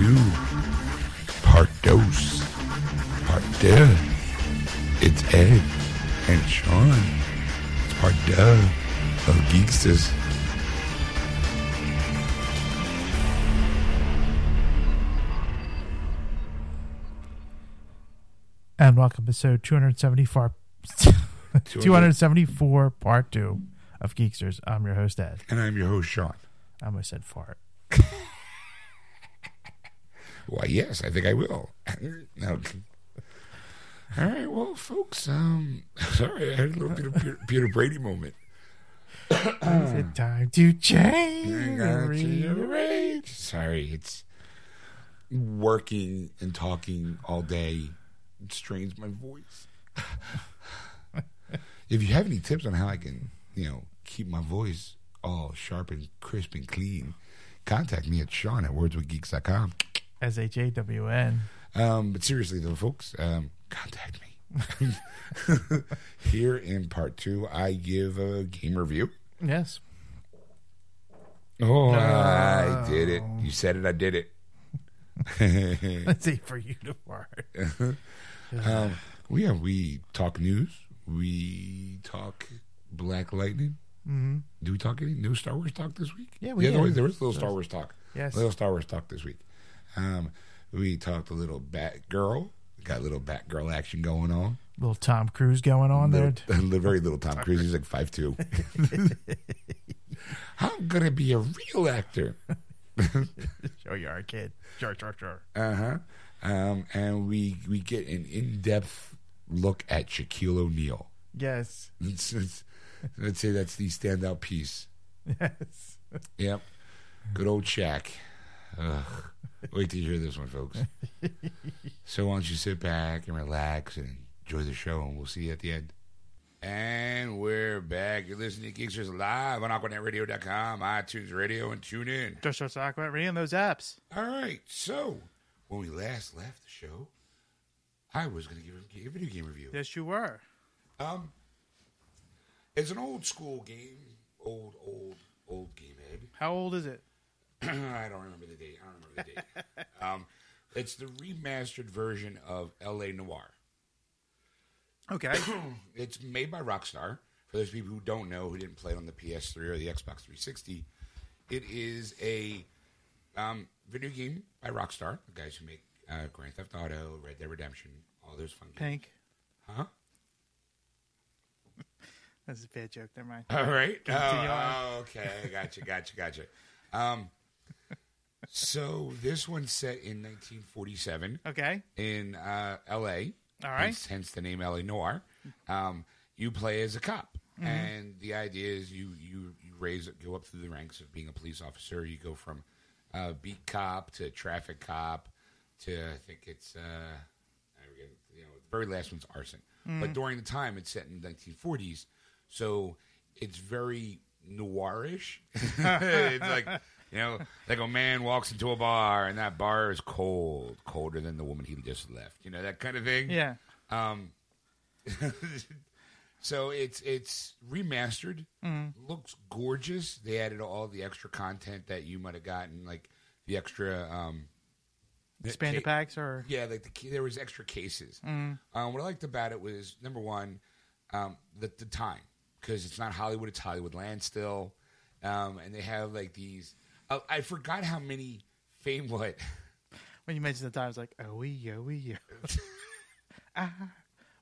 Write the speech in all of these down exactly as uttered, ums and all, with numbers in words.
two, part dos, part deux. It's Ed and Sean. It's part deux of Geeksters. And welcome to episode two seventy-four, two seventy-four, part two of Geeksters. I'm your host, Ed. And I'm your host, Sean. I almost said fart. Why, yes, I think I will. No. All right, well, folks, um, sorry, I had a little bit of Peter, Peter Brady moment. Is it time to change? Rage. Sorry, it's working and talking all day. It strains my voice. If you have any tips on how I can, you know, keep my voice all sharp and crisp and clean, contact me at Sean at words with geeks dot com. S H A W N. Um, but seriously, though, folks, um, contact me. Here in part two, I give a game review. Yes. Oh, no. I did it. You said it, I did it. Let's see for you to part. um, we have, we talk news. We talk Black Lightning. Mm-hmm. Do we talk any new Star Wars talk this week? Yeah, we yeah, did. There was a little Star Wars talk. Yes, a little Star Wars talk this week. Um, we talked a little Batgirl. Got a little Batgirl action going on. Little Tom Cruise going on little, there. Very little Tom Cruise. He's like five two. I'm gonna be a real actor. Show you our kid. Sure, sure, sure. Uh huh. Um, and we we get an in depth look at Shaquille O'Neal. Yes. It's, it's, let's say that's the standout piece. Yes. Yep. Good old Shaq. Ugh. Wait till you hear this one, folks. So why don't you sit back and relax and enjoy the show, and we'll see you at the end. And we're back. You're listening to Geeksters live on Aquanet Radio dot com, iTunes Radio, and TuneIn. Just search Aquanet Radio and those apps. All right. So when we last left the show, I was going to give a video game review. Yes, you were. Um, it's an old school game, old, old, old game, Ed. How old is it? I don't remember the date. I don't remember the date. um, it's the remastered version of L A. Noire. Okay. It's made by Rockstar. For those people who don't know, who didn't play it on the P S three or the Xbox three sixty, it is a um, video game by Rockstar, the guys who make uh, Grand Theft Auto, Red Dead Redemption, all those fun games. Pink. Huh? That's a bad joke. Never mind. All right. Oh, oh, okay. Gotcha, gotcha, gotcha. Um, so this one's set in nineteen forty-seven. Okay. In uh, L A All right. Hence, hence the name L A. Noire. Um, you play as a cop, mm-hmm. and the idea is you, you, you raise go up through the ranks of being a police officer. You go from uh, beat cop to traffic cop to I think it's uh, I forget, you know, the very last one's arson. Mm-hmm. But during the time, it's set in the nineteen forties, so it's very noirish. It's like, you know, like a man walks into a bar and that bar is cold, colder than the woman he just left. You know, that kind of thing. Yeah. Um, so it's it's remastered. Mm. Looks gorgeous. They added all the extra content that you might have gotten, like the extra um, expanded ca- packs, or yeah, like the there was extra cases. Mm. Um, what I liked about it was number one, um, the the time. Because it's not Hollywood, it's Hollywoodland still. Um, and they have like these. Uh, I forgot how many fame. What? When you mentioned the time, I was like, oh, we, oh, we, oh. I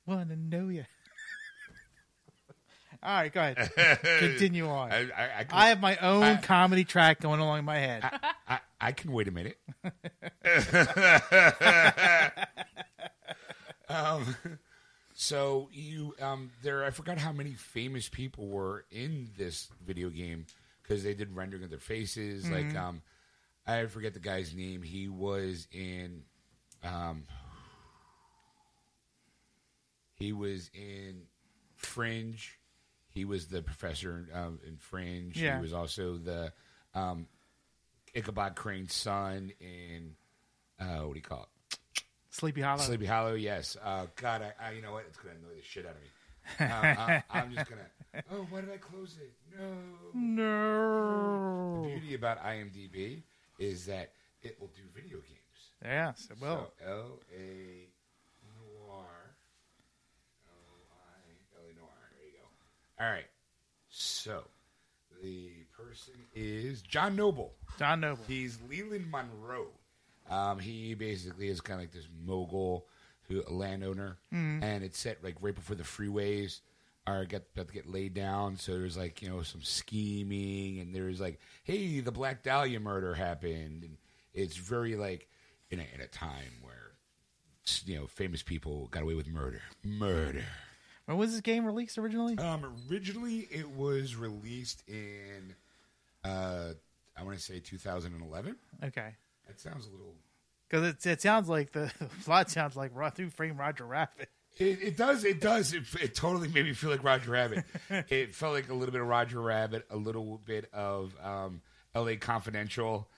want to know you. All right, go ahead. Continue on. I, I, I, can, I have my own I, comedy track going along in my head. I, I, I can wait a minute. um. So you, um, there. I forgot how many famous people were in this video game because they did rendering of their faces. Mm-hmm. Like, um, I forget the guy's name. He was in, um, he was in Fringe. He was the professor um, in Fringe. Yeah. He was also the um, Ichabod Crane's son in uh, what do you call it? Sleepy Hollow. Sleepy Hollow, yes. Uh, God, I, I, you know what? It's going to annoy the shit out of me. Um, I, I'm just going to, oh, why did I close it? No. No. The beauty about IMDb is that it will do video games. Yes, it will. So L A. Noire. L A. Noire. There you go. All right. So the person is John Noble. John Noble. He's Leland Monroe. Um, he basically is kind of like this mogul, who a landowner, mm-hmm. and it's set like right before the freeways are got about to get laid down. So there's like you know some scheming, and there's like, hey, the Black Dahlia murder happened, and it's very like in a, in a time where you know famous people got away with murder, murder. When was this game released originally? Um, originally it was released in, uh, I want to say two thousand eleven. Okay. That sounds a little... Because it, it sounds like the, the plot sounds like through frame Roger Rabbit. It, it does. It does. It, it totally made me feel like Roger Rabbit. It felt like a little bit of Roger Rabbit, a little bit of um, L A. Confidential,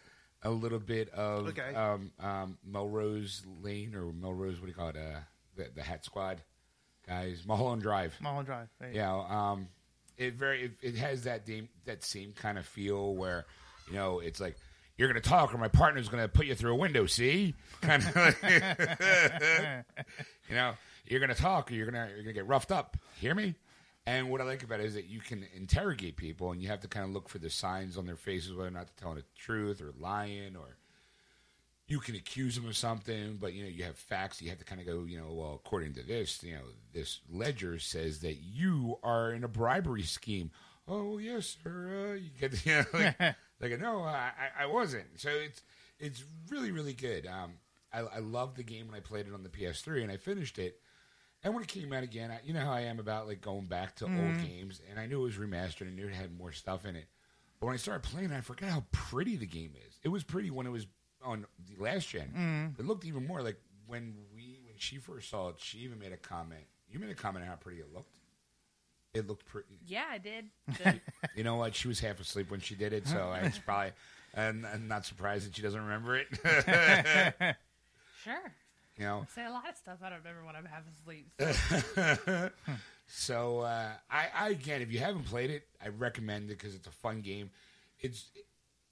a little bit of okay. um, um, Melrose Lane or Melrose, what do you call it? Uh, the, the Hat Squad guys. Mulholland Drive. Mulholland Drive. There you yeah. Go. Um, it very. It, it has that de- that same kind of feel where, you know, it's like, you're going to talk or my partner's going to put you through a window, see? Kind of like, you know, you're going to talk or you're going to you're going to get roughed up. Hear me? And what I like about it is that you can interrogate people and you have to kind of look for the signs on their faces, whether or not they're telling the truth or lying, or you can accuse them of something, but, you know, you have facts. You have to kind of go, you know, well, according to this, you know, this ledger says that you are in a bribery scheme. Oh, yes, sir. Uh, you get, you know, like... Like, no, I, I wasn't. So it's it's really, really good. Um, I, I loved the game when I played it on the P S three, and I finished it. And when it came out again, I, you know how I am about, like, going back to mm. old games, and I knew it was remastered, and I knew it had more stuff in it. But when I started playing it, I forgot how pretty the game is. It was pretty when it was on the last gen. Mm. It looked even more like when we when she first saw it, she even made a comment. You made a comment on how pretty it looked. It looked pretty. Yeah, I did. She, you know what? She was half asleep when she did it, so I probably, I'm, I'm not surprised that she doesn't remember it. Sure. You know, I say a lot of stuff I don't remember when I'm half asleep. So, so uh, I, I again, if you haven't played it, I recommend it because it's a fun game. It's,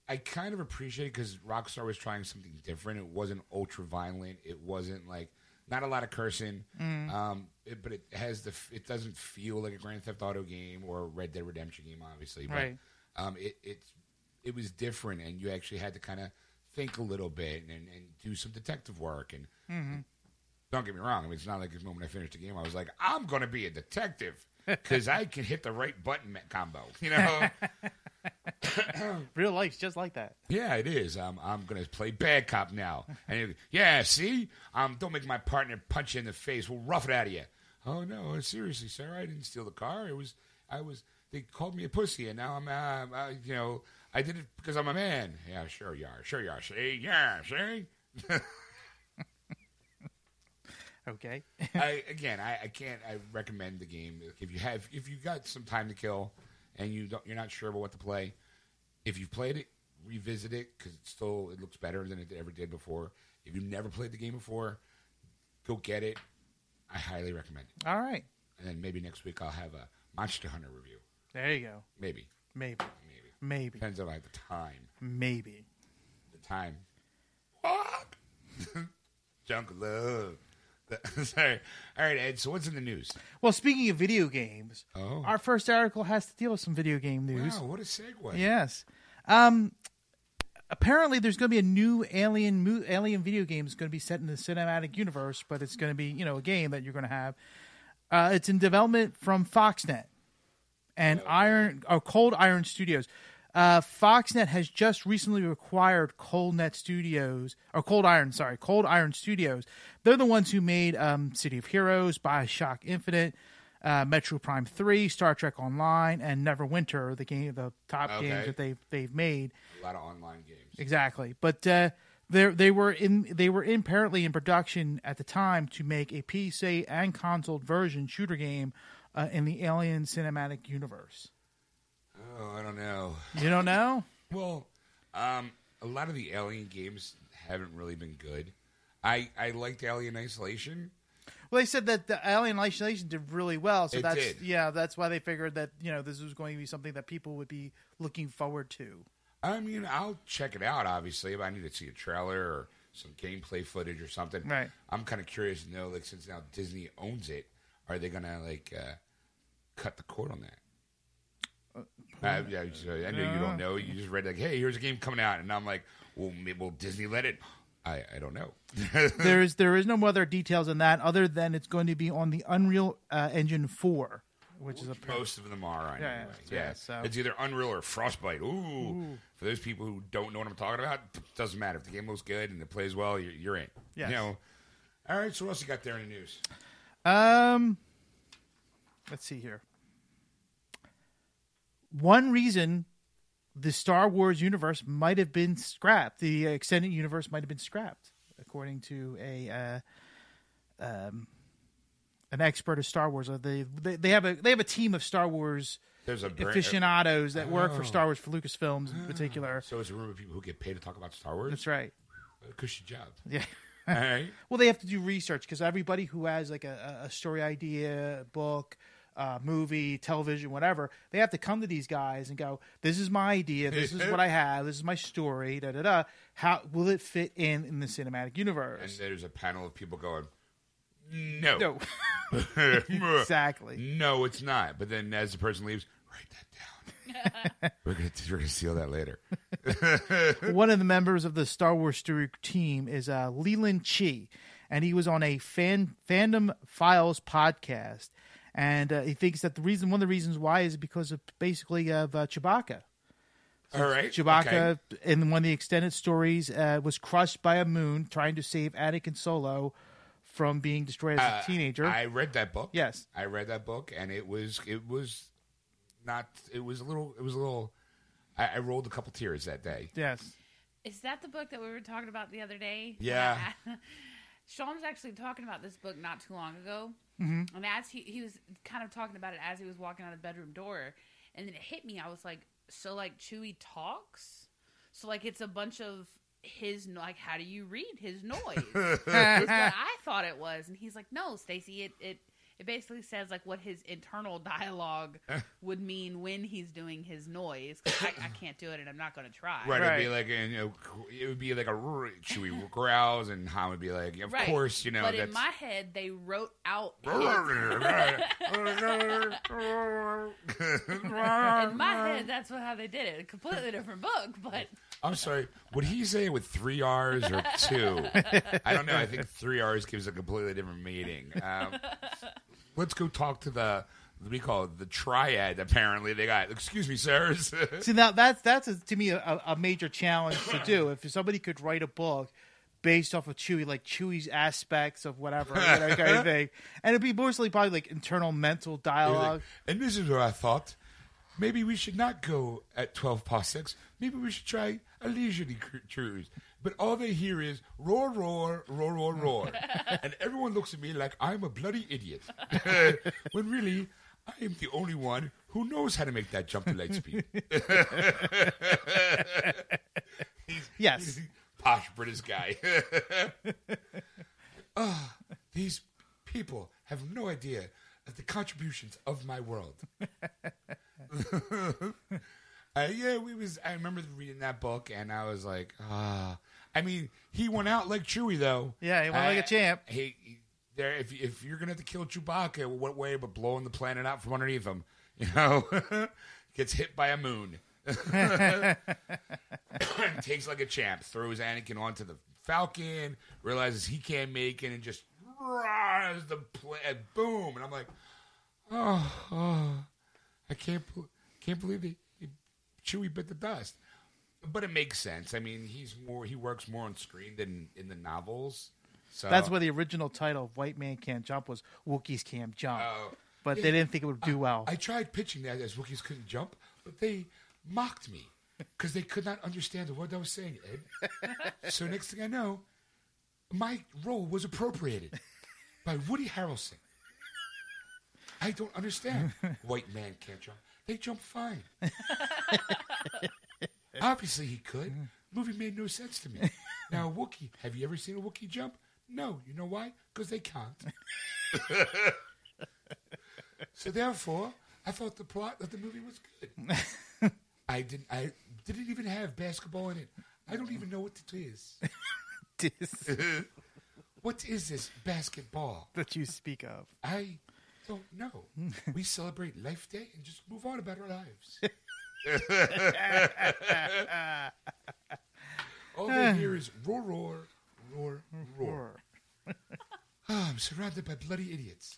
I kind of appreciate it because Rockstar was trying something different. It wasn't ultra violent. It wasn't like. Not a lot of cursing, mm. um, it, but it has the. It doesn't feel like a Grand Theft Auto game or a Red Dead Redemption game, obviously. But right. um, it it's it was different, and you actually had to kind of think a little bit and, and do some detective work. And mm-hmm. don't get me wrong; I mean, it's not like the moment I finished the game, I was like, "I'm going to be a detective because I can hit the right button combo." You know, real life's just like that. Yeah, it is. I'm I'm gonna play bad cop now. And yeah, see, um, don't make my partner punch you in the face. We'll rough it out of you. Oh no, seriously, sir, I didn't steal the car. It was I was. They called me a pussy, and now I'm. Uh, I, you know, I did it because I'm a man. Yeah, sure you are. Sure you are. See, yeah, see. Okay. I again, I, I can't. I recommend the game if you have if you got some time to kill, and you don't, you're not sure about what to play. If you've played it, revisit it because it still it looks better than it ever did before. If you've never played the game before, go get it. I highly recommend it. All right. And then maybe next week I'll have a Monster Hunter review. There you go. Maybe. Maybe. Maybe. Maybe. Depends on like the time. Maybe. The time. What? Junk love. Sorry. All right, Ed. So what's in the news? Well, speaking of video games, oh. our first article has to deal with some video game news. Wow, what a segue. Yes. Um, apparently, there's going to be a new Alien mo- Alien video game that's going to be set in the cinematic universe, but it's going to be, you know, a game that you're going to have. Uh, it's in development from Foxnet and oh. Iron or Cold Iron Studios. Uh, Foxnet has just recently acquired Coldnet Studios or Cold Iron, sorry, Cold Iron Studios. They're the ones who made um, City of Heroes, BioShock Infinite, uh, Metro Prime three, Star Trek Online, and Neverwinter. The game, the top okay. games that they've they've made. A lot of online games, exactly. But uh, they they were in they were in, apparently in production at the time to make a P C and console version shooter game uh, in the Alien cinematic universe. Oh, I don't know. You don't know? Well, um, a lot of the Alien games haven't really been good. I, I liked Alien Isolation. Well, they said that the Alien Isolation did really well, so it that's did. yeah, that's why they figured that you know this was going to be something that people would be looking forward to. I mean, I'll check it out. Obviously, if I need to see a trailer or some gameplay footage or something. Right. I'm kind of curious to know, like, since now Disney owns it, are they going to, like, uh, cut the cord on that? Uh, uh, yeah, so I know uh, you don't know. You just read, like, hey, here's a game coming out. And I'm like, well, will Disney let it? I, I don't know. there is there is no other details on that other than it's going to be on the Unreal uh, Engine four. Which, which is a most of them are, I yeah, know. Yeah, yeah. So. It's either Unreal or Frostbite. Ooh. Ooh. For those people who don't know what I'm talking about, it doesn't matter. If the game looks good and it plays well, you're, you're in. Yes. You know. All right, so what else you got there in the news? Um, Let's see here. One reason the Star Wars universe might have been scrapped, the extended universe might have been scrapped, according to a... Uh, um. an expert of Star Wars. They, they they have a they have a team of Star Wars There's a brand, aficionados that oh. work for Star Wars, for Lucasfilms in oh. particular. So it's a room of people who get paid to talk about Star Wars? That's right. A cushy job. Yeah. All right. Well, they have to do research because everybody who has like a, a story idea, book, uh, movie, television, whatever, they have to come to these guys and go, this is my idea, this is what I have, this is my story, da-da-da. How will it fit in in the cinematic universe? And there's a panel of people going, No. No. Exactly. No, it's not. But then as the person leaves, write that down. we're going to we're gonna seal that later. One of the members of the Star Wars story team is uh, Leland Chi, and he was on a fan, Fandom Files podcast. And uh, he thinks that the reason, one of the reasons why is because of basically of uh, Chewbacca. So All right. Chewbacca, okay. in one of the extended stories, uh, was crushed by a moon trying to save Anakin Solo from being destroyed as a teenager. Uh, I read that book. Yes, I read that book, and it was it was not. It was a little. It was a little. I, I rolled a couple tears that day. Yes. Is that the book that we were talking about the other day? Yeah. yeah. Sean was actually talking about this book not too long ago, mm-hmm. and as he he was kind of talking about it as he was walking out of the bedroom door, and then it hit me. I was like, so like Chewie talks, so like it's a bunch of. His like, how do you read his noise? Is what I thought it was, and he's like, "No, Stacy, it, it it basically says like what his internal dialogue would mean when he's doing his noise. Cause I, I can't do it, and I'm not going to try. Right? right. It'd be like, you know, it would be like a Chewie growls, and Han would be like, "Of right. course, you know." But that's... in my head, they wrote out. His... in my head, that's how they did it. A completely different book, but. I'm sorry. Would he say with three R's or two? I don't know. I think three R's gives a completely different meaning. Um, let's go talk to the what do you call it? The triad. Apparently, they got. Excuse me, sirs. See, now that's that's a, to me a, a major challenge to do. If somebody could write a book based off of Chewie, like Chewie's aspects of whatever you know, kind of thing, and it'd be mostly probably like internal mental dialogue. Like, and this is what I thought. Maybe we should not go at twelve past six. Maybe we should try a leisurely cruise. But all they hear is roar, roar, roar, roar, roar. And everyone looks at me like I'm a bloody idiot. When really, I am the only one who knows how to make that jump to light speed. he's, yes. He's a posh British guy. oh, these people have no idea of the contributions of my world. uh, yeah, we was. I remember reading that book, and I was like, ah. Uh, I mean, he went out like Chewie, though. Yeah, he went uh, like a champ. He, he there. If if you're gonna have to kill Chewbacca, what way but blowing the planet out from underneath him? You know, gets hit by a moon. Takes like a champ. Throws Anakin onto the Falcon. Realizes he can't make it, and just roars the planet. Boom! And I'm like, oh. oh. I can't, can't believe he, he Chewie bit the dust, but it makes sense. I mean, he's more he works more on screen than in the novels. So that's where the original title of White Man Can't Jump was Wookiees Can't Jump, uh, but yeah, they didn't think it would do I, well. I tried pitching that as Wookiees Couldn't Jump, but they mocked me because they could not understand what I was saying, Ed. So next thing I know, my role was appropriated by Woody Harrelson. I don't understand. White man can't jump. They jump fine. Obviously he could. Movie made no sense to me. Now, Wookiee. Have you ever seen a Wookiee jump? No. You know why? Because they can't. So therefore, I thought the plot of the movie was good. I didn't. I didn't even have basketball in it. I don't even know what it is. this? What is this basketball that you speak of? I don't know. We celebrate Life Day and just move on about our lives. All they hear is roar, roar, roar, roar. Oh, I'm surrounded by bloody idiots.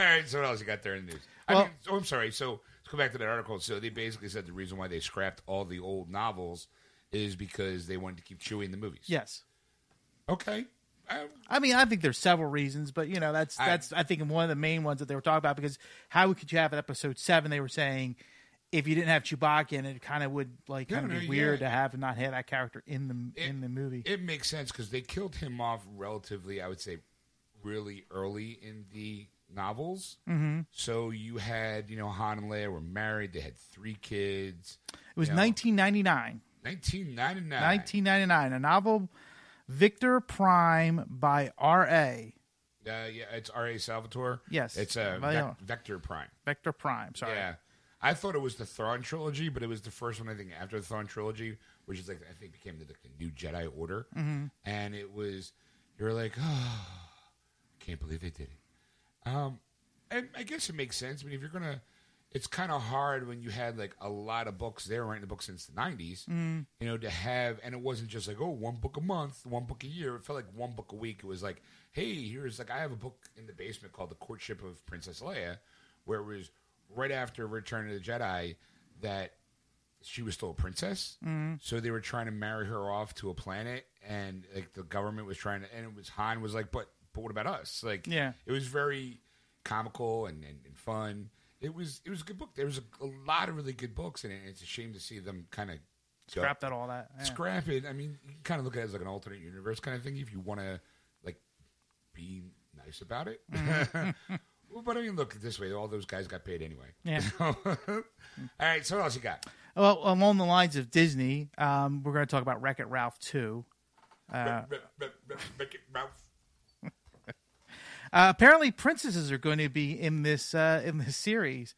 All right, so what else you got there in the news? Well, I mean, oh, I'm sorry. So let's go back to that article. So they basically said the reason why they scrapped all the old novels is because they wanted to keep Chewie in the movies. Yes. Okay. I, I mean, I think there's several reasons, but, you know, that's, that's I, I think, one of the main ones that they were talking about, because how could you have at episode seven, they were saying, if you didn't have Chewbacca in it, it kind of would, like, kind of no, no, be weird yeah. to have and not have that character in the it, in the movie. It makes sense, because they killed him off relatively, I would say, really early in the novels. Mm-hmm. So you had, you know, Han and Leia were married. They had three kids. It was nineteen ninety-nine. nineteen ninety-nine. nineteen ninety-nine. A novel, Vector Prime by R A Uh, yeah, it's R A Salvatore. Yes. It's uh, Vec- Vector Prime. Vector Prime, sorry. Yeah. I thought it was the Thrawn trilogy, but it was the first one, I think, after the Thrawn trilogy, which is, like, I think became the, like, the New Jedi Order. Mm-hmm. And it was, you were like, oh, I can't believe they did it. Um, and I guess it makes sense. I mean, if you're going to, it's kind of hard when you had, like, a lot of books. They were writing the books since the nineties, mm. you know, to have, and it wasn't just like, oh, one book a month, one book a year. It felt like one book a week. It was like, hey, here's, like, I have a book in the basement called The Courtship of Princess Leia, where it was right after Return of the Jedi that she was still a princess. Mm. So they were trying to marry her off to a planet, and, like, the government was trying to, and it was Han was like, but. But what about us? Like, yeah. It was very comical and, and, and fun. It was it was a good book. There was a, a lot of really good books in it, and it's a shame to see them kind of scrap that all that. Yeah. Scrap it. I mean, you can kind of look at it as like an alternate universe kind of thing if you want to, like, be nice about it. Mm-hmm. Well, but I mean, look at this way. All those guys got paid anyway. Yeah. So, all right. So what else you got? Well, along the lines of Disney, um, we're going to talk about Wreck-It Ralph two. Uh, Wreck-It Ralph. Uh, apparently, princesses are going to be in this uh, in this series.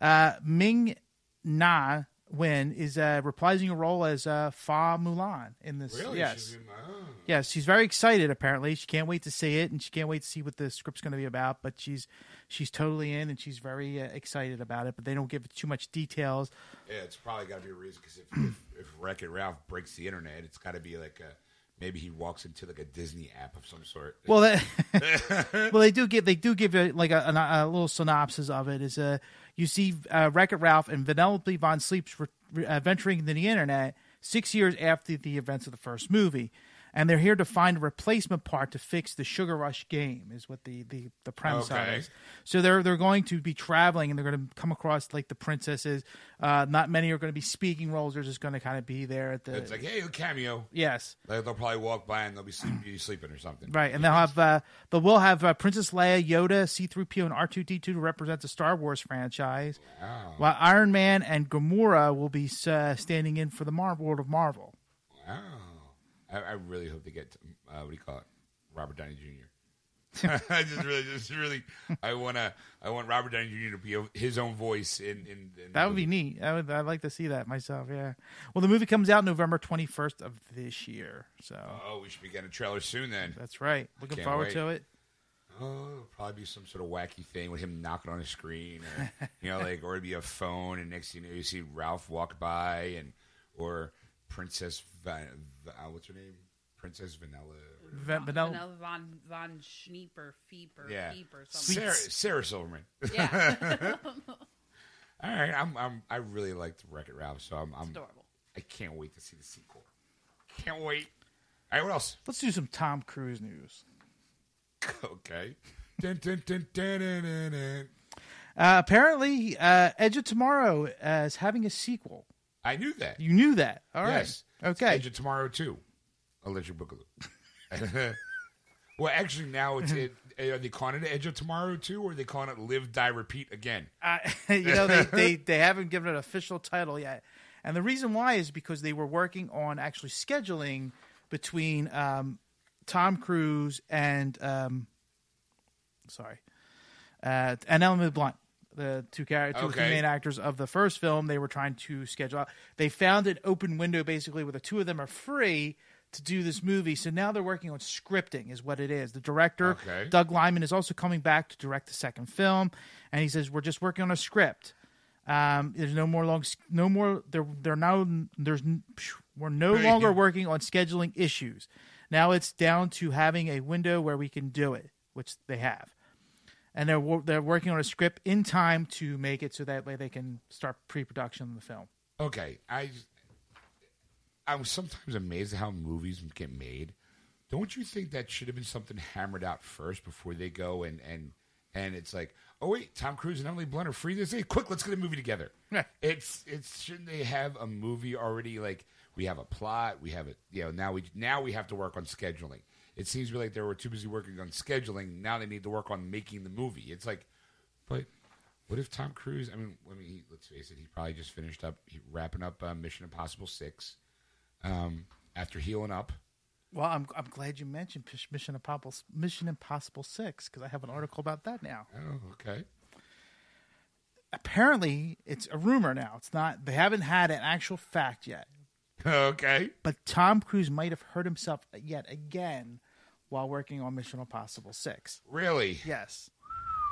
Uh, Ming-Na Wen is uh, reprising a role as uh, Fa Mulan in this. Really? Yes, she's in my own. Yes, she's very excited. Apparently, she can't wait to see it, and she can't wait to see what the script's going to be about. But she's she's totally in, and she's very uh, excited about it. But they don't give it too much details. Yeah, it's probably got to be a reason, because if, if, if Wreck-It Ralph breaks the internet, it's got to be like a. Maybe he walks into like a Disney app of some sort. Well, that, well, they do give they do give a, like a, a, a little synopsis of it. Is a uh, you see uh, Wreck-It Ralph and Vanellope Von Sleep's re- re- uh, venturing into the internet six years after the events of the first movie, and they're here to find a replacement part to fix the Sugar Rush game. Is what the the, the premise okay. is. So they're they're going to be traveling, and they're going to come across like the princesses. Uh, not many are going to be speaking roles. They're just going to kind of be there at the. It's like, hey, a cameo. Yes. Like, they'll probably walk by and they'll be sleep- sleeping or something. Right, and they'll have uh, they will have uh, Princess Leia, Yoda, C three P O, and R two D two to represent the Star Wars franchise. Wow. While Iron Man and Gamora will be uh, standing in for the Mar- world of Marvel. Wow. I really hope they get to, uh, what do you call it, Robert Downey Junior I just really, just really, I wanna, I want Robert Downey Junior to be his own voice in. in, in that would be neat. I would, I'd like to see that myself. Yeah. Well, the movie comes out November twenty-first of this year. So. Oh, we should be getting a trailer soon then. That's right. Looking forward wait. to it. Oh, it'll probably be some sort of wacky thing with him knocking on a screen, or you know, like, or it'd be a phone, and next thing you know, you see Ralph walk by, and or. Princess, Van, uh, what's her name? Princess Vanilla. Van, Vanilla. Vanilla Von, Von Schneeper, Feeper, yeah. Feeper, something. Sarah, Sarah Silverman. Yeah. All right, I'm, I'm, I really liked Wreck-It Ralph, so I'm, I'm, it's adorable. I can't wait to see the sequel. Can't wait. All right, what else? Let's do some Tom Cruise news. Okay. Dun, dun, dun, dun, dun, dun, dun. Uh, apparently, uh, Edge of Tomorrow uh, is having a sequel. I knew that. You knew that. All right. Yes. Okay. Edge of Tomorrow two. Electric Boogaloo. Well, actually, now it's it. Are they calling it Edge of Tomorrow two, or are they calling it Live, Die, Repeat again? Uh, you know, they, they, they haven't given it an official title yet. And the reason why is because they were working on actually scheduling between um, Tom Cruise and, um, sorry, uh, and Emily Blunt. the two characters, okay. two main actors of the first film. They were trying to schedule out. They found an open window basically where the two of them are free to do this movie. So now they're working on scripting is what it is. The director, okay. Doug Liman, is also coming back to direct the second film. And he says, we're just working on a script. Um, there's no more long, no more, there, there now, there's, we're no longer working on scheduling issues. Now it's down to having a window where we can do it, which they have. And they're, they're working on a script in time to make it so that way they can start pre-production of the film. Okay. I, I'm sometimes amazed at how movies get made. Don't you think that should have been something hammered out first before they go and, and, and it's like, oh, wait, Tom Cruise and Emily Blunt are free this day. Quick, let's get a movie together. Yeah. It's it's shouldn't they have a movie already? Like, we have a plot, we have it. You know, now we now we have to work on scheduling. It seems to be like they were too busy working on scheduling. Now they need to work on making the movie. It's like, but what if Tom Cruise? I mean, I mean, he, let's face it, he probably just finished up he, wrapping up uh, Mission Impossible six um, after healing up. Well, I'm I'm glad you mentioned Mission Impossible Mission Impossible six because I have an article about that now. Oh, okay. Apparently, it's a rumor now. It's not. They haven't had an actual fact yet. Okay. But Tom Cruise might have hurt himself yet again while working on Mission Impossible six. Really? Yes.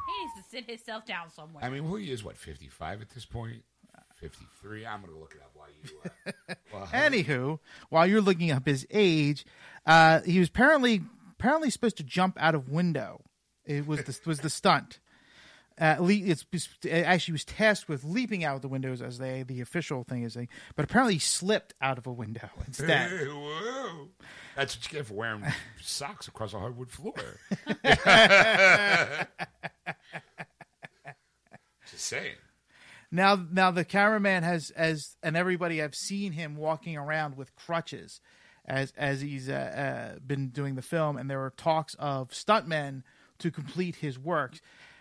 He needs to sit himself down somewhere. I mean, well, he is what fifty-five at this point. fifty-three. I'm going to look it up while you... Uh, while Anywho, while you're looking up his age, uh, he was apparently apparently supposed to jump out of window. It was the, was the stunt. Uh, it's, it actually was tasked with leaping out of the windows, as they, the official thing is. But apparently he slipped out of a window instead. Hey, whoa. That's what you get for wearing socks across a hardwood floor. Just saying. Now, now the cameraman has, as and everybody, I've seen him walking around with crutches, as as he's uh, uh, been doing the film. And there were talks of stuntmen to complete his work.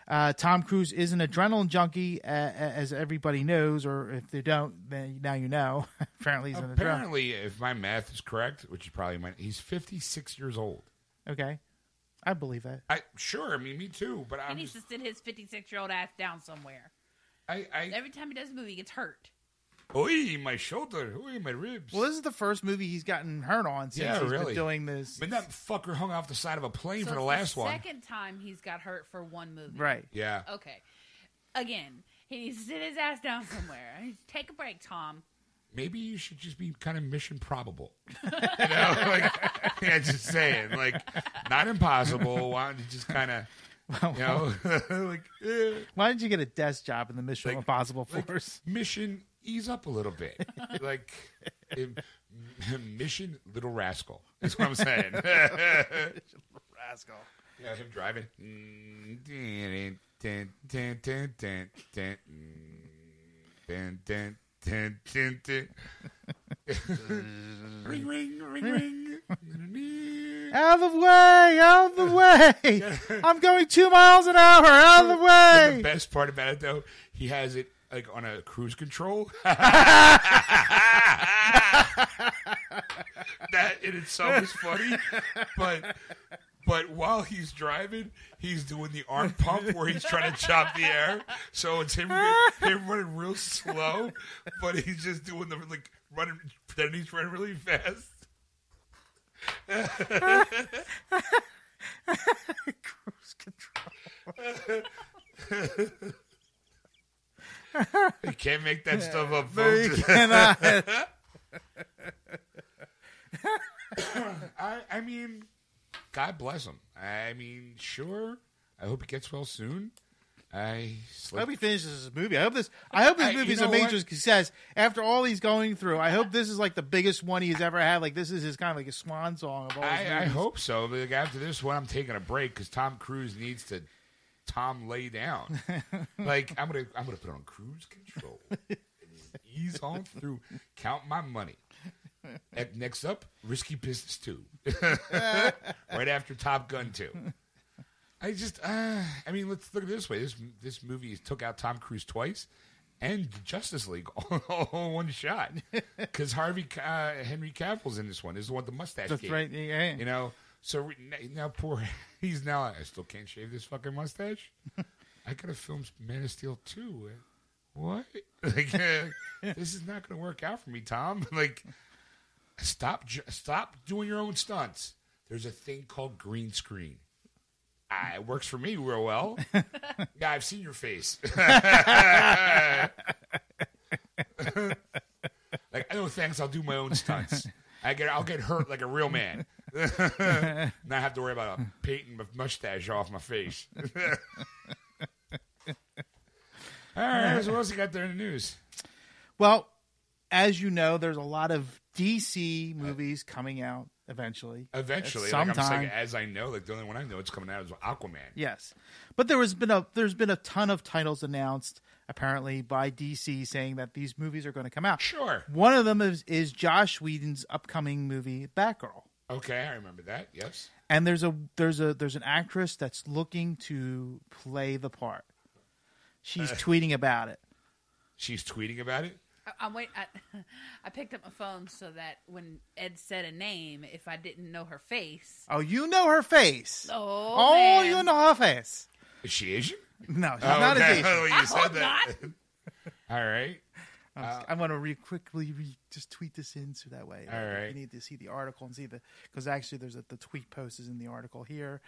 Uh, Tom Cruise is an adrenaline junkie, uh, as everybody knows, or if they don't, then now you know. Apparently, he's apparently, an adrenaline. If my math is correct, which is probably mine, he's fifty-six years old. Okay. I believe that. I sure. I mean, me too. But I needs just... to sit his fifty-six-year-old ass down somewhere. I, I, Every time he does a movie, he gets hurt. Oy, my shoulder. Oy, my ribs. Well, this is the first movie he's gotten hurt on since yeah, he's really. been doing this. But that fucker hung off the side of a plane so for the last the one. It's the second time he's got hurt for one movie. Right. Yeah. Okay. Again, he needs to sit his ass down somewhere. Take a break, Tom. Maybe you should just be kind of mission probable. You know? Like, yeah, just saying. Like, not impossible. Why don't you just kind of... You know, like, eh. Why did you get a desk job in the Mission like, Impossible Force? Like, mission, ease up a little bit. Like, in, Mission Little Rascal. That's what I'm saying. Mission Little Rascal. Yeah, him driving. Ring, ring, ring, ring. Out of the way, out of the way. I'm going two miles an hour, out of the way. But the best part about it, though, he has it like on a cruise control. That in itself is funny, but but while he's driving, he's doing the arm pump where he's trying to chop the air. So it's him, him running real slow, but he's just doing the like running, pretending he's running really fast. Cruise control. You can't make that yeah, stuff up, folks. I, I mean, God bless him. I mean, sure. I hope he gets well soon. I, I hope he finishes this movie. I hope this. I hope this movie is a major success. After all he's going through, I hope this is like the biggest one he's ever had. Like this is his kind of like a swan song of all. I, I hope so. But like, after this one, I'm taking a break because Tom Cruise needs to Tom lay down. Like I'm gonna, I'm gonna put on cruise control. Ease on through. Count my money. And next up, Risky Business two. Right after Top Gun two. I just, uh, I mean, let's look at it this way. This this movie took out Tom Cruise twice and Justice League all, all in one shot. Because Harvey uh, Henry Cavill's in this one. This is the one with the mustache. That's game. Right. Yeah. You know, so now poor, he's now, I still can't shave this fucking mustache. I could have filmed Man of Steel two. What? Like, uh, this is not going to work out for me, Tom. Like, stop, stop doing your own stunts. There's a thing called green screen. Ah, it works for me real well. Yeah, I've seen your face. Like, oh, thanks. I'll do my own stunts. I get, I'll get hurt like a real man. Not have to worry about painting my mustache off my face. All right, so what else you got there in the news? Well, as you know, there's a lot of D C movies uh, coming out eventually. Eventually, like I'm saying, as I know, like the only one I know that's coming out is Aquaman. Yes, but there was been a there's been a ton of titles announced apparently by D C saying that these movies are going to come out. Sure, one of them is is Joss Whedon's upcoming movie Batgirl. Okay, I remember that. Yes, and there's a there's a there's an actress that's looking to play the part. She's uh, tweeting about it. She's tweeting about it. I, I'm wait. I, I picked up my phone so that when Ed said a name, if I didn't know her face. Oh, you know her face. Oh, oh man. You know her face. Is she Asian? No, she's oh, not okay. Asian. Oh, you I said that. All right. Uh, I'm going to re- quickly re- just tweet this in so that way. All right. You need to see the article and see the – because actually there's a, the tweet post is in the article here.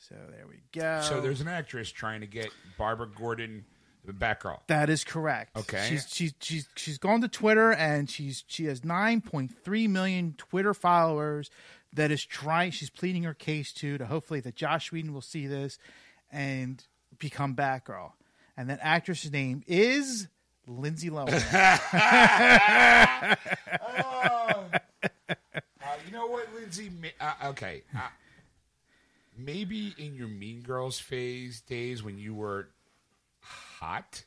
So there we go. So there's an actress trying to get Barbara Gordon the Batgirl. That is correct. Okay. She's she's she's she's gone to Twitter and she's she has nine point three million Twitter followers that is trying – she's pleading her case to to hopefully that Joss Whedon will see this and become Batgirl. And that actress's name is – Lindsay Lohan. Oh. Uh, you know what, Lindsay? Uh, okay. Uh, maybe in your Mean Girls phase days when you were hot,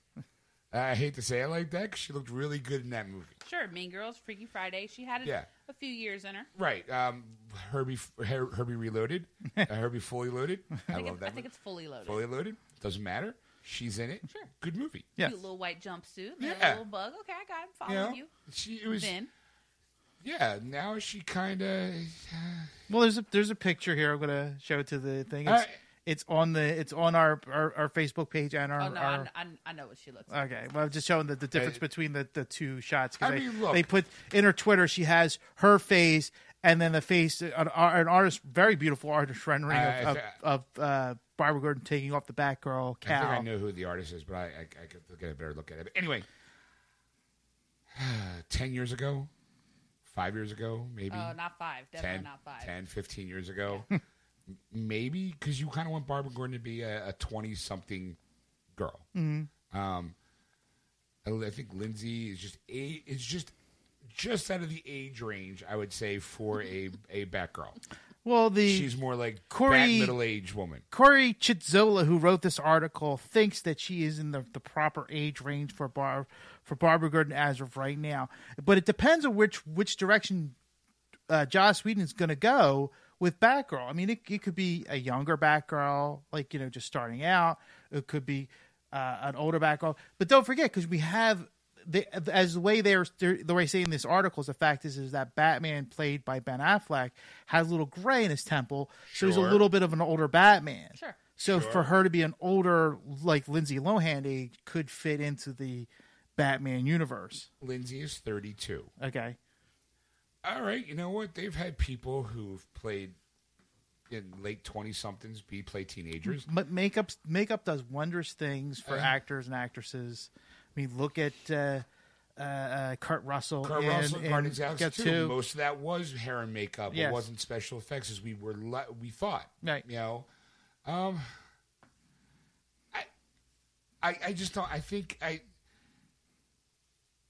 I hate to say it like that because she looked really good in that movie. Sure, Mean Girls, Freaky Friday. She had a, yeah. a few years in her. Right. Um, Herbie Her, Herbie Reloaded. Uh, Herbie Fully Loaded. I, I love that I think movie. It's Fully Loaded. Fully Loaded. Doesn't matter. She's in it. Sure. Good movie. Yes. Cute little white jumpsuit. Yeah. Little bug. Okay, I got him. Following you. Know, you. She it was. Then. Yeah. Now she kind of. Uh, well, there's a there's a picture here. I'm gonna show it to the thing. It's, uh, it's on the it's on our, our, our Facebook page and our. Oh no! Our, I, I know what she looks like. Okay. Well, I'm just showing the, the difference I, between the, the two shots. I they, mean, look. They put in her Twitter. She has her face and then the face an, an artist, very beautiful artist rendering uh, of of. of uh, Barbara Gordon taking off the Batgirl cowl. I think I know who the artist is, but I, I, I could get a better look at it. But anyway, ten years ago, five years ago, maybe. Oh, not five. Definitely ten, not five. ten, fifteen years ago. Yeah. Maybe, because you kind of want Barbara Gordon to be a twenty-something girl. Mm-hmm. Um, I think Lindsay is just a, is just just out of the age range, I would say, for a, a Batgirl. Well, the she's more like Corey, middle-aged woman. Corey Chitzola, who wrote this article, thinks that she is in the, the proper age range for Bar for Barbara Gordon as of right now. But it depends on which which direction uh, Joss Whedon is going to go with Batgirl. I mean, it, it could be a younger Batgirl, like you know, just starting out. It could be uh, an older Batgirl. But don't forget, because we have. They, as the way they're, they're the way saying this article is the fact is is that Batman played by Ben Affleck has a little gray in his temple, so sure. He's a little bit of an older Batman. Sure. So sure. For her to be an older like Lindsay Lohan age could fit into the Batman universe. Lindsay is thirty-two. Okay. All right. You know what? They've had people who've played in late twenty somethings be play teenagers. But makeup makeup does wondrous things for uh, actors and actresses. I mean, look at uh, uh, Kurt Russell. Kurt and, Russell, and Guardians of the Galaxy two. Most of that was hair and makeup. Yes. It wasn't special effects as we were le- we thought. Right. You know, um, I, I, I just don't. I think I,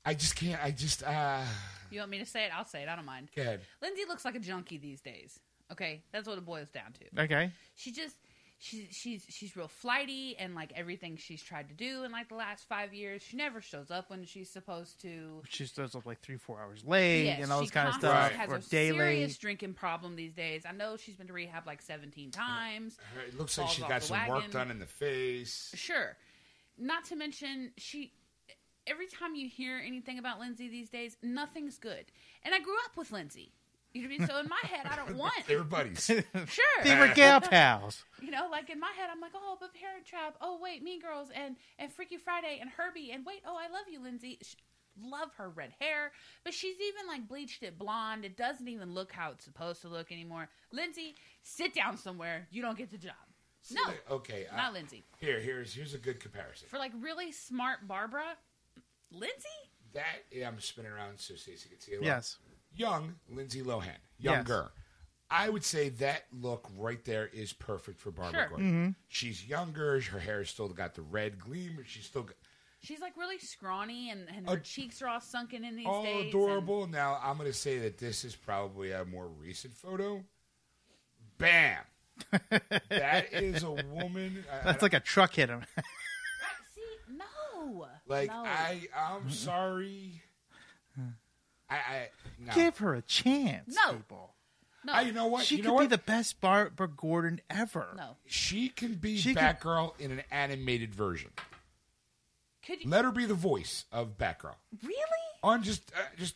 I just can't. I just. Uh, you want me to say it? I'll say it. I don't mind. Go ahead. Lindsay looks like a junkie these days. Okay, that's what it boils down to. Okay. She just. She's she's she's real flighty, and like everything she's tried to do in like the last five years, she never shows up when she's supposed to. She shows up like three four hours late, yes, and all this kind of stuff. Right. She has or a daily. Serious drinking problem these days. I know she's been to rehab like seventeen times. It looks like she's got some wagon. Work done in the face. Sure, not to mention she. Every time you hear anything about Lindsay these days, nothing's good. And I grew up with Lindsay. You know what I mean? So in my head, I don't want. They were buddies. Sure. They were gal pals. You know, like in my head, I'm like, oh, but Parent Trap. Oh, wait, Mean Girls and, and Freaky Friday and Herbie. And wait, oh, I love you, Lindsay. She, love her red hair. But she's even like bleached it blonde. It doesn't even look how it's supposed to look anymore. Lindsay, sit down somewhere. You don't get the job. See, no. They, okay. Not I, Lindsay. Here, here's here's a good comparison. For like really smart Barbara, Lindsay? That, yeah, I'm spinning around so Stacey can see it. Yes. Young Lindsay Lohan, younger. Yes. I would say that look right there is perfect for Barbara sure. Gordon. Mm-hmm. She's younger. Her hair's still got the red gleam. But she's still. Got... She's like really scrawny, and, and her uh, cheeks are all sunken in these all days. All adorable. And... Now I'm going to say that this is probably a more recent photo. Bam! That is a woman. I, That's I like a truck hit him. See, no. Like no. I, I'm sorry. I, I no. Give her a chance, no. people. No, I, you know what? She you could know what? be the best Barbara Gordon ever. No, she can be she Batgirl can... in an animated version. Could you... let her be the voice of Batgirl? Really? On just, uh, just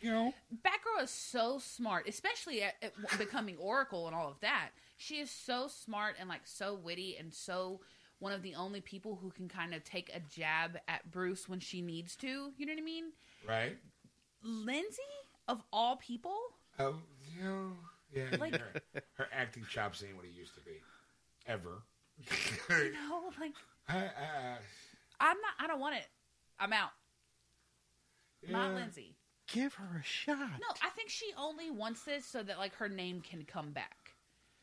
you know, Batgirl is so smart, especially at, at becoming Oracle and all of that. She is so smart and like so witty and so. One of the only people who can kind of take a jab at Bruce when she needs to. You know what I mean? Right. Lindsay, of all people? Oh, you know, yeah. Like, her, her acting chops ain't what it used to be. Ever. You know, like... I, I, I'm not... I don't want it. I'm out. Yeah. Not Lindsay. Give her a shot. No, I think she only wants this so that, like, her name can come back.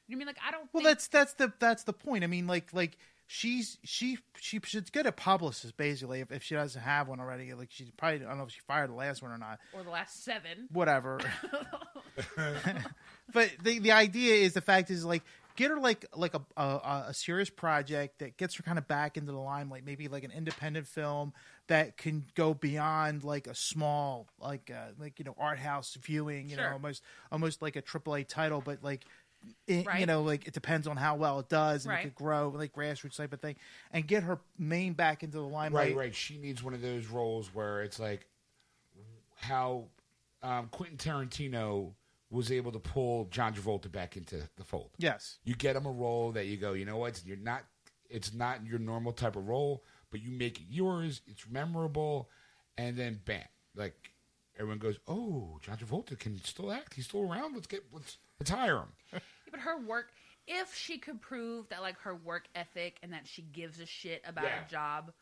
You know what I mean? Like, I don't Well, think... that's, that's, the, that's the point. I mean, like like... She's she she should get a publicist basically if, if she doesn't have one already. Like she probably I don't know if she fired the last one or not, or the last seven, whatever. But the the idea is the fact is like get her like like a, a a serious project that gets her kind of back into the limelight. Maybe like an independent film that can go beyond like a small like uh, like you know art house viewing. You sure. know almost almost like a triple A title, but like. It, right. You know, like it depends on how well it does, and right. it could grow, like grassroots type of thing, and get her name back into the limelight. Right, right. She needs one of those roles where it's like how um, Quentin Tarantino was able to pull John Travolta back into the fold. Yes, you get him a role that you go, you know what? You're not. It's not your normal type of role, but you make it yours. It's memorable, and then bam, like everyone goes, "Oh, John Travolta can still act. He's still around. Let's get let's let's hire him." But her work, if she could prove that, like, her work ethic and that she gives a shit about yeah. a job,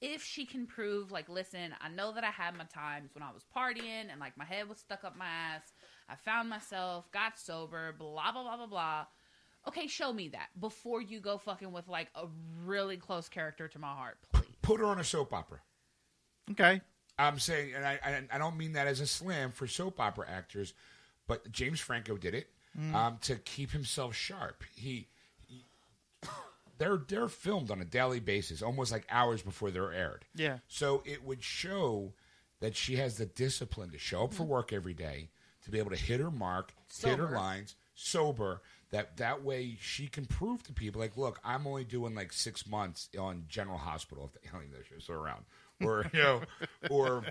if she can prove, like, listen, I know that I had my times when I was partying and, like, my head was stuck up my ass. I found myself, got sober, blah, blah, blah, blah, blah. Okay, show me that before you go fucking with, like, a really close character to my heart, please. Put her on a soap opera. Okay. I'm saying, and I, I don't mean that as a slam for soap opera actors, but James Franco did it. Mm. Um, to keep himself sharp, he, he they're they're filmed on a daily basis, almost like hours before they're aired. Yeah. So it would show that she has the discipline to show up for work every day, to be able to hit her mark, sober. hit her lines, sober. That that way she can prove to people, like, look, I'm only doing like six months on General Hospital if they those shows are around. Or, you know, or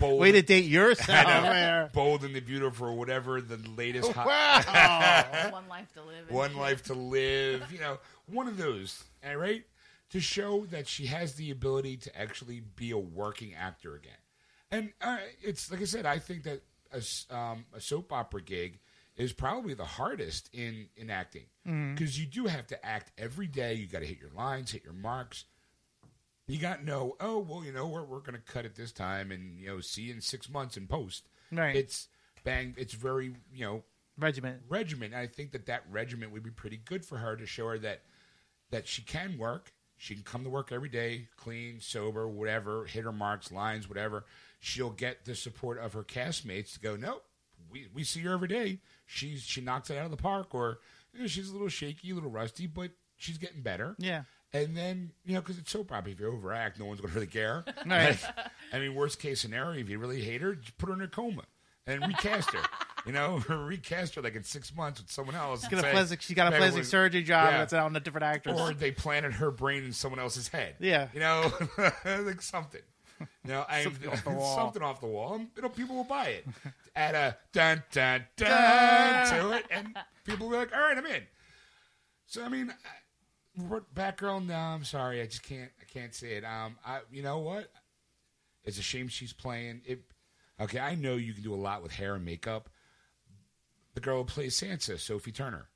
Bold. Way to date yourself. Know, Bold and the Beautiful, or whatever the latest. Hot... Wow. One Life to Live. One Life to Live. You know, one of those. All right? To show that she has the ability to actually be a working actor again. And uh, it's, like I said, I think that a, um, a soap opera gig is probably the hardest in, in acting. Because mm-hmm. you do have to act every day. You got to hit your lines, hit your marks. You got no, oh, well, you know, we're, we're going to cut it this time and, you know, see you in six months in post. Right. It's, bang, it's very, you know. Regiment. Regiment. And I think that that regiment would be pretty good for her to show her that that she can work. She can come to work every day, clean, sober, whatever, hit her marks, lines, whatever. She'll get the support of her castmates to go, no, we, we see her every day. She's She knocks it out of the park, or you know, she's a little shaky, a little rusty, but she's getting better. Yeah. And then, you know, because it's soap opera. If you overact, no one's going to really care. Right. I mean, worst case scenario, if you really hate her, just put her in a coma and recast her. You know, recast her like in six months with someone else. Get a plastic, she got a plastic was, surgery job yeah. that's out on a different actress. Or they planted her brain in someone else's head. Yeah. You know, like something. No, I something, off the wall. something off the wall. And, you know, people will buy it. Add a dun dun dun to it, and people will be like, "All right, I'm in." So I mean, I, Batgirl. No, I'm sorry, I just can't. I can't say it. Um, I, you know what? It's a shame she's playing it. Okay, I know you can do a lot with hair and makeup. The girl who plays Sansa, Sophie Turner,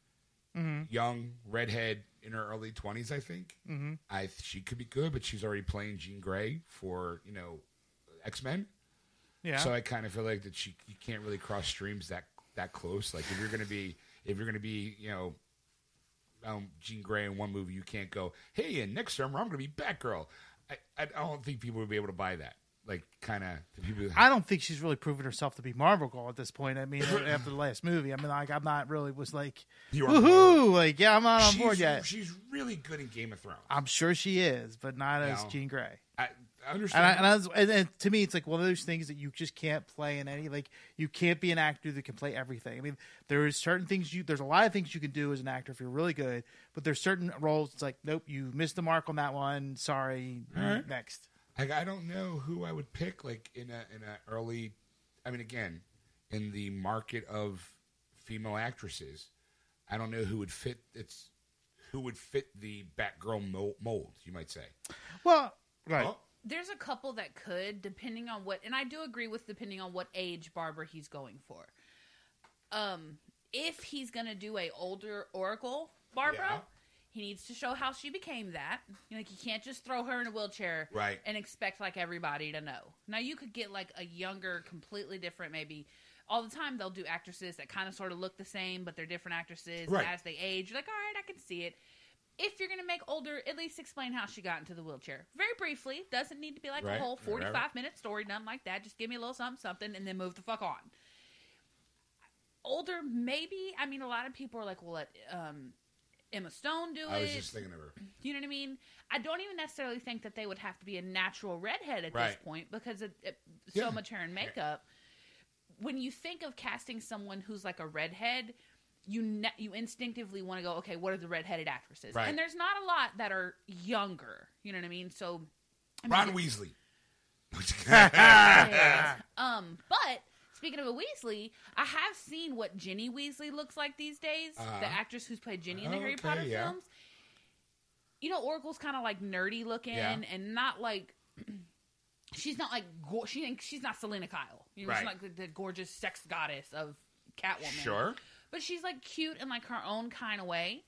mm-hmm. young redhead in her early twenties, I think. Mm-hmm. I she could be good, but she's already playing Jean Grey for you know X-Men. Yeah. So I kind of feel like that she you can't really cross streams that that close. Like if you're gonna be if you're gonna be you know um, Jean Grey in one movie, you can't go hey and next summer I'm gonna be Batgirl. I I don't think people would be able to buy that. Like, kind of... I don't think she's really proven herself to be Marvel Girl at this point. I mean, after the last movie. I mean, like, I'm not really... was like, woohoo! Like, yeah, I'm not on she's, board yet. She's really good in Game of Thrones. I'm sure she is, but not you as know, Jean Grey. I, I understand. And, I, and, I was, and, and to me, it's like one of those things that you just can't play in any... Like, you can't be an actor that can play everything. I mean, there is certain things you... There's a lot of things you can do as an actor if you're really good, but there's certain roles it's like, nope, you missed the mark on that one. Sorry. Mm-hmm. Next. Like, I don't know who I would pick, like, in a in a early... I mean, again, in the market of female actresses, I don't know who would fit It's who would fit the Batgirl mold, you might say. Well, right. Oh. There's a couple that could, depending on what... And I do agree with depending on what age Barbara he's going for. Um, if he's going to do a older Oracle Barbara... Yeah. He needs to show how she became that. Like, you can't just throw her in a wheelchair right. and expect, like, everybody to know. Now, you could get, like, a younger, completely different, maybe. All the time, they'll do actresses that kind of sort of look the same, but they're different actresses. Right. And as they age, you're like, all right, I can see it. If you're going to make older, at least explain how she got into the wheelchair. Very briefly. Doesn't need to be, like, right. a whole forty-five minute story. Nothing like that. Just give me a little something, something, and then move the fuck on. Older, maybe. I mean, a lot of people are like, well, it, um... Emma Stone do it. I was just thinking of her. You know what I mean? I don't even necessarily think that they would have to be a natural redhead at right. this point because of it, so yeah. much hair and makeup. Yeah. When you think of casting someone who's like a redhead, you ne- you instinctively want to go, okay, what are the redheaded actresses? Right. And there's not a lot that are younger. You know what I mean? So, I mean, Ron Weasley. yes. Um, but. Speaking of a Weasley, I have seen what Ginny Weasley looks like these days. Uh, the actress who's played Ginny in the okay, Harry Potter yeah. films. You know, Oracle's kind of like nerdy looking yeah. and not like... She's not like... She, she's not Selena Kyle. You know, right. She's not like the, the gorgeous sex goddess of Catwoman. Sure. But she's like cute in like her own kind of way.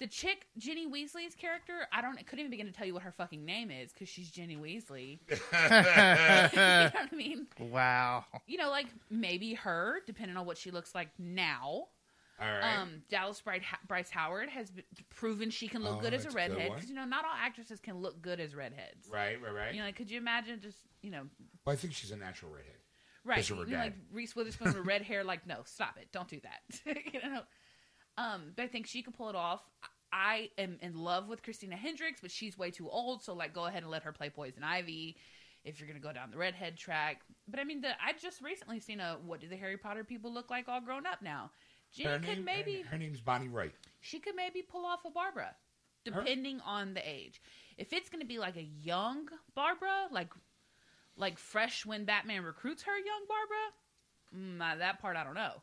The chick, Ginny Weasley's character, I don't I couldn't even begin to tell you what her fucking name is because she's Ginny Weasley. You know what I mean? Wow. You know, like maybe her, depending on what she looks like now. All right. Um, Dallas Bryce Howard has been, proven she can look oh, good as a redhead because you know not all actresses can look good as redheads. Right, right, right. You know, like, could you imagine just you know? Well, I think she's a natural redhead. Right. You know, like Reese Witherspoon with red hair. Like, no, stop it! Don't do that. You know. Um, but I think she can pull it off. I am in love with Christina Hendricks, but she's way too old. So, like, go ahead and let her play Poison Ivy if you're going to go down the redhead track. But, I mean, the, I just recently seen a what do the Harry Potter people look like all grown up now. Ginny her could name, maybe... Her, her name's Bonnie Wright. She could maybe pull off a Barbara, depending her? on the age. If it's going to be, like, a young Barbara, like, like fresh when Batman recruits her young Barbara, mm, that part I don't know.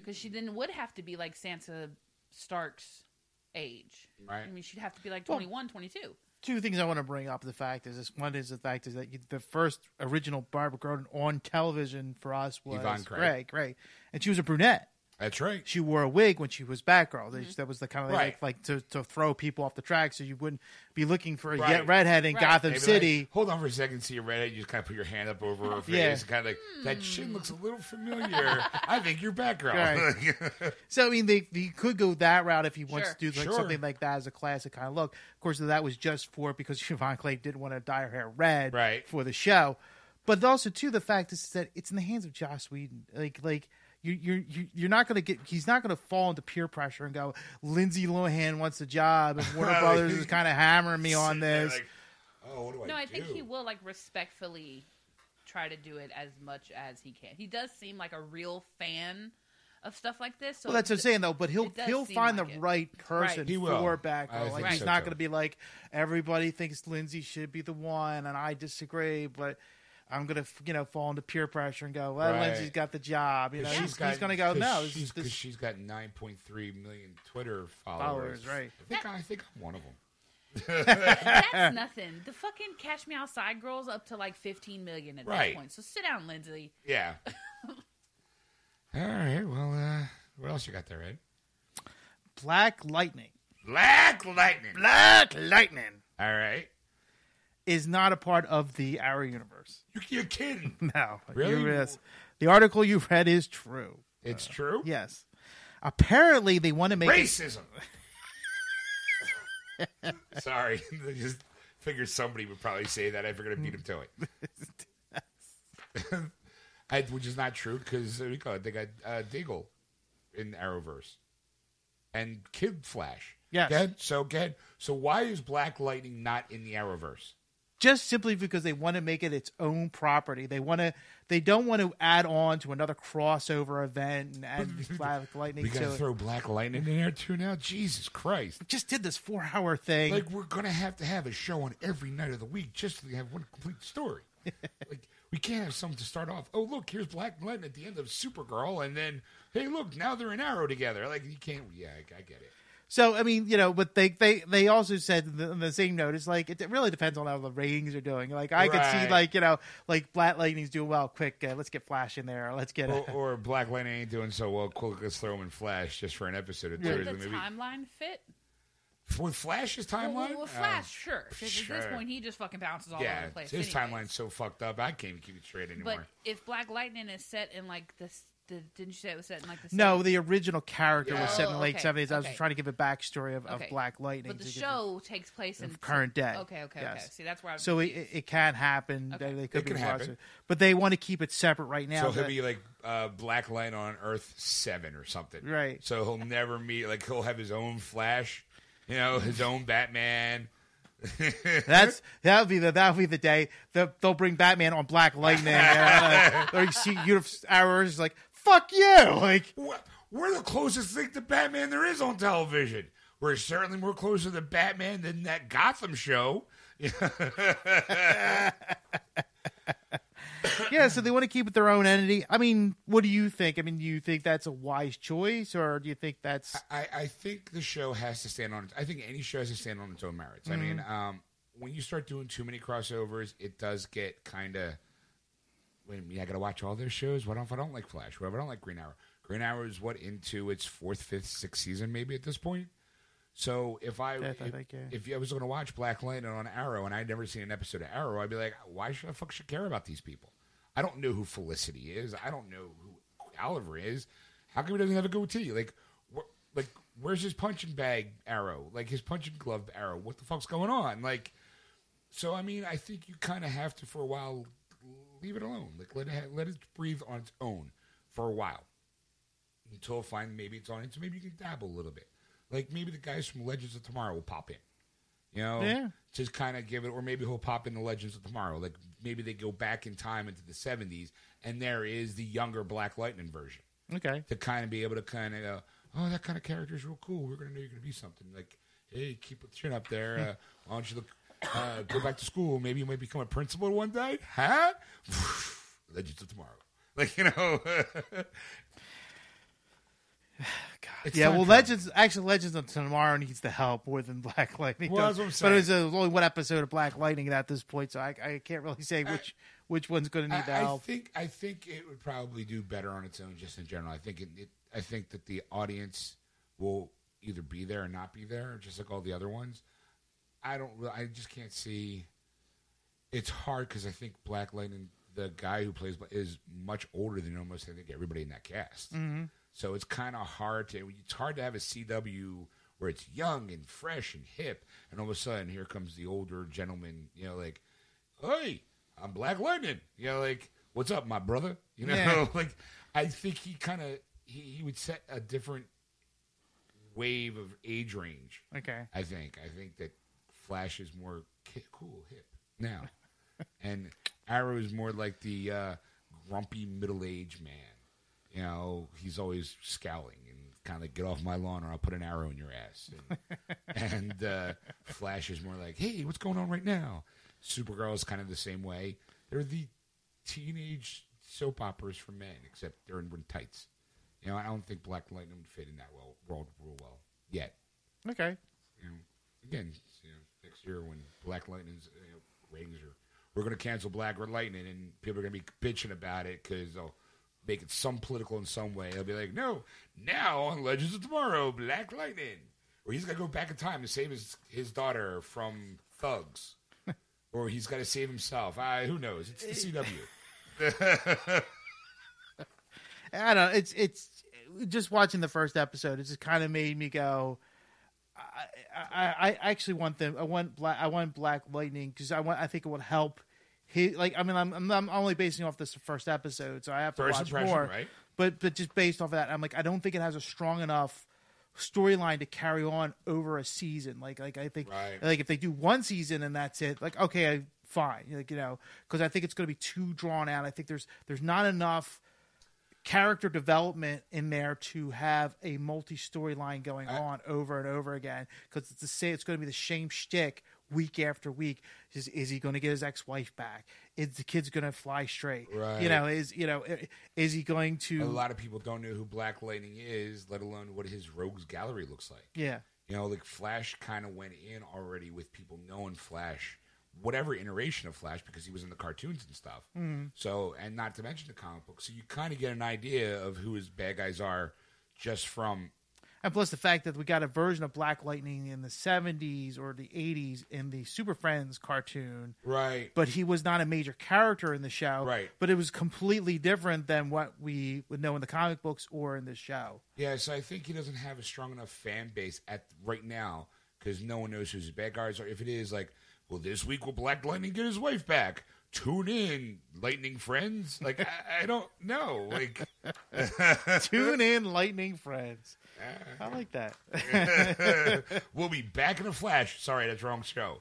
Because she then would have to be like Sansa Stark's age. Right. I mean, she'd have to be like twenty-one, twenty-two. Two things I want to bring up. The fact is, this one is the fact is that you, the first original Barbara Gordon on television for us was Yvonne Craig. Craig, Craig, and she was a brunette. That's right. She wore a wig when she was Batgirl. Mm-hmm. That was the kind of right. like, like to, to throw people off the track, so you wouldn't be looking for a right. redhead in right. Gotham Maybe City. Like, hold on for a second, see a redhead. You just kind of put your hand up over her face, yeah. and kind of like mm. that chin looks a little familiar. I think you're Batgirl. Right. So I mean, they, they could go that route if he wants sure. to do like sure. something like that as a classic kind of look. Of course, that was just for because Yvonne Clay didn't want to dye her hair red right. for the show, but also too the fact is that it's in the hands of Joss Whedon. Like like. You you you're not gonna get. He's not gonna fall into peer pressure and go. Lindsay Lohan wants a job, and Warner Brothers is kind of hammering me on this. Like, oh, what do I no, do? I think he will like respectfully try to do it as much as he can. He does seem like a real fan of stuff like this. So well, that's what I'm saying, though. But he'll he'll find like the it. right person right. He will. for Batgirl. Like, right. He's so not going to be like, everybody thinks Lindsay should be the one, and I disagree, but I'm going to, you know, fall into peer pressure and go, well, right. Lindsay's got the job. You know, he's, he's going to go, no. Because she's, she's got nine point three million Twitter followers. followers right. I think, that, I think I'm one of them. That's nothing. The fucking Catch Me Outside girl's up to like fifteen million at right. that point. So sit down, Lindsay. Yeah. All right. Well, uh, what else you got there, Ed? Black Lightning. Black Lightning. Black Lightning. All right. Is not a part of the our universe. You're, you're kidding. No. Really? Yes. The article you read is true. It's uh, true? Yes. Apparently, they want to make... Racism. It... Sorry. I just figured somebody would probably say that. I figured I'd beat him to it. I, which is not true because uh, they got uh, Deagle in Arrowverse and Kid Flash. Yes. Go ahead. So go ahead. So why is Black Lightning not in the Arrowverse? Just simply because they want to make it its own property. They want to. They don't want to add on to another crossover event and add Black Lightning. We got to throw Black Lightning in there too now. Jesus Christ! We just did this four-hour thing. Like we're gonna have to have a show on every night of the week just to have one complete story. Like. We can't have something to start off. Oh, look, here's Black Lightning at the end of Supergirl, and then, hey, look, now they're in Arrow together. Like, you can't, yeah, I, I get it. So, I mean, you know, but they they, they also said in the, in the same note, it's like, it really depends on how the ratings are doing. Like, I right. could see, like, you know, like, Black Lightning's doing well, quick, uh, let's get Flash in there, or let's get... Or, or Black Lightning ain't doing so well, quick, let's throw him in Flash just for an episode or two. Would the maybe. timeline fit? With Flash's timeline? Well, well Flash, oh, sure. Because sure. at this point, he just fucking bounces all yeah, over the place. His anyways. timeline's so fucked up, I can't keep it straight anymore. But if Black Lightning is set in, like, the... the didn't you say it was set in, like, the seventies? No, the original character yeah. was set in the late okay. seventies. I was okay. trying to give a backstory of, okay. of Black Lightning. But the show the, takes place in... current day. Okay, okay, yes. okay. See, that's where I'm... So it, it can happen. Okay. They, they could it be can happen. But they want to keep it separate right now. So that, he'll be, like... Uh, Black Lightning on Earth seven or something. Right. So he'll never meet... Like, he'll have his own Flash... You know, his own Batman. That's that'll be the that'll be the day that they'll bring Batman on Black Lightning. Uh, or you see Universe Arrow is like, fuck you! Like we're the closest thing to Batman there is on television. We're certainly more closer to Batman than that Gotham show. Yeah, so they want to keep it their own entity. I mean, what do you think? I mean, do you think that's a wise choice, or do you think that's... I, I think the show has to stand on... I think any show has to stand on its own merits. Mm-hmm. I mean, um, when you start doing too many crossovers, it does get kind of... Wait a minute, I got to watch all those shows? What if I don't like Flash? What if I don't like Green Arrow? Green Arrow is, what, into its fourth, fifth, sixth season maybe at this point? So if I, Death, if, I think, yeah. if I was going to watch Black Lightning on Arrow and I'd never seen an episode of Arrow, I'd be like, why should I fuck should care about these people? I don't know who Felicity is. I don't know who Oliver is. How come he doesn't have a goatee? Like, wh- like, where's his punching bag Arrow? Like, his punching glove Arrow? What the fuck's going on? Like, so, I mean, I think you kind of have to, for a while, leave it alone. Like, let it, ha- let it breathe on its own for a while. Until, fine, maybe it's on it. So maybe you can dabble a little bit. Like, maybe the guys from Legends of Tomorrow will pop in. You know, yeah. just kind of give it, or maybe he'll pop into Legends of Tomorrow. Like maybe they go back in time into the seventies, and there is the younger Black Lightning version. Okay, to kind of be able to kind of, uh, oh, that kind of character is real cool. We're gonna know you're gonna be something. Like, hey, keep your chin up there. Uh, why don't you look, uh, go back to school? Maybe you might become a principal one day. Huh? Legends of Tomorrow. Like you know. God. Yeah, well, coming. Legends actually Legends of Tomorrow needs the help more than Black Lightning. Well, that's what I'm saying. But it was, a, it was only one episode of Black Lightning at this point, so I, I can't really say which I, which one's going to need I, the help. I think I think it would probably do better on its own, just in general. I think it, it I think that the audience will either be there or not be there, just like all the other ones. I don't. I just can't see. It's hard because I think Black Lightning, the guy who plays is much older than almost I think everybody in that cast. Mm-hmm. So it's kind of hard to it's hard to have a C W where it's young and fresh and hip, and all of a sudden here comes the older gentleman, you know, like, hey, I'm Black Lightning, you know, like, what's up, my brother, you know, yeah. like, I think he kind of he, he would set a different wave of age range. Okay, I think I think that Flash is more ki- cool, hip now, and Arrow is more like the uh, grumpy middle-aged man. you know, he's always scowling and kind of, get off my lawn or I'll put an arrow in your ass. And, and uh, Flash is more like, hey, what's going on right now? Supergirl is kind of the same way. They're the teenage soap operas for men, except they're in tights. You know, I don't think Black Lightning would fit in that well, world real well yet. Okay. You know, again, you know, next year when Black Lightning's you know, ratings are, we're going to cancel Black Lightning, and people are going to be bitching about it because they'll make it some political in some way. They'll be like, no, now on Legends of Tomorrow, Black Lightning. Or he's got to go back in time and save his, his daughter from thugs. Or he's got to save himself. I, who knows? It's the C W. I don't know. It's it's just watching the first episode. It just kind of made me go. I, I, I actually want them. I want black. I want Black Lightning because I want. I think it would help. He like. I mean, I'm I'm only basing off this first episode, so I have to first watch more. Right? But but just based off of that, I'm like, I don't think it has a strong enough storyline to carry on over a season. Like like I think right. like if they do one season and that's it, like okay, I, fine. Like you know, because I think it's going to be too drawn out. I think there's there's not enough character development in there to have a multi-storyline going I, on over and over again, because it's the same. It's going to be the same shtick week after week. Is, is he going to get his ex-wife back? Is the kid's going to fly straight? Right. You know, is you know, is he going to? A lot of people don't know who Black Lightning is, let alone what his rogues gallery looks like. Yeah, you know, like Flash kind of went in already with people knowing Flash, whatever iteration of Flash, because he was in the cartoons and stuff. Mm. So, and not to mention the comic book. So you kind of get an idea of who his bad guys are just from... And plus the fact that we got a version of Black Lightning in the seventies or the eighties in the Super Friends cartoon. Right. But he was not a major character in the show. Right. But it was completely different than what we would know in the comic books or in the show. Yeah, so I think he doesn't have a strong enough fan base at right now because no one knows who his bad guys are. If it is like... Well, this week will Black Lightning get his wife back? Tune in, Lightning Friends. Like I, I don't know. Like tune in, Lightning Friends. I like that. We'll be back in a flash. Sorry, that's wrong show.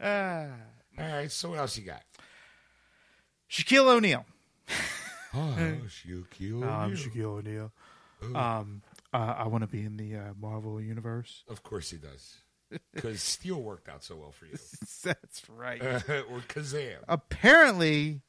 All right. So what else you got? Shaquille O'Neal. Oh, Shaquille O'Neal. I'm Shaquille O'Neal. Oh. Um. Uh, I want to be in the uh, Marvel universe. Of course he does. Because Steel worked out so well for you. That's right. Uh, or Kazam. Apparently,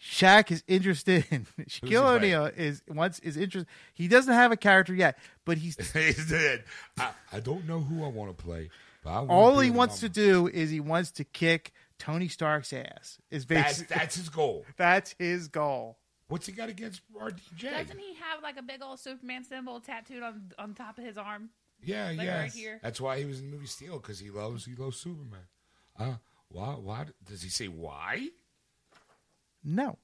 Shaq is interested in... Shaquille O'Neal is once is interested... He doesn't have a character yet, but he's... he's dead. I, I don't know who I want to play. But I all he wants to do is he wants to kick Tony Stark's ass. Is basically, that's, that's his goal. That's his goal. What's he got against R D J? Doesn't he have like a big old Superman symbol tattooed on on top of his arm? Yeah, like yeah. Right here. That's why he was in the movie Steel, because he loves he loves Superman. Uh, why? Why does he say why? No,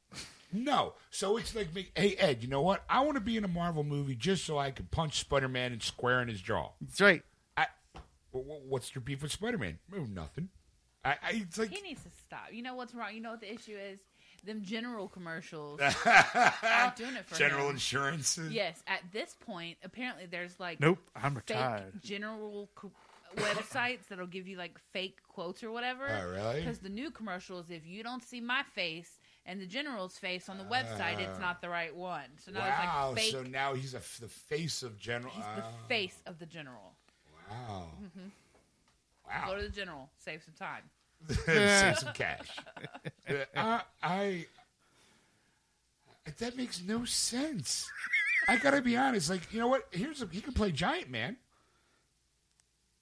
no. So it's like, hey Ed, you know what? I want to be in a Marvel movie just so I can punch Spider-Man and square in his jaw. That's right. I, what's your beef with Spider-Man? Oh, nothing. I, I it's like he needs to stop. You know what's wrong? You know what the issue is. Them General commercials aren't doing it for General him. Insurance. Yes, at this point, apparently there's like nope, I'm fake retired. General co- websites that'll give you like fake quotes or whatever. Oh, really? Because the new commercials, if you don't see my face and the General's face on the website, uh, it's not the right one. So now wow, it's like fake. So now he's a f- the face of General. He's the oh. face of the General. Wow. Mm-hmm. Wow. Go to the General. Save some time. Save some cash. I, I that makes no sense. I gotta be honest. Like, you know what? Here's a, he can play Giant Man.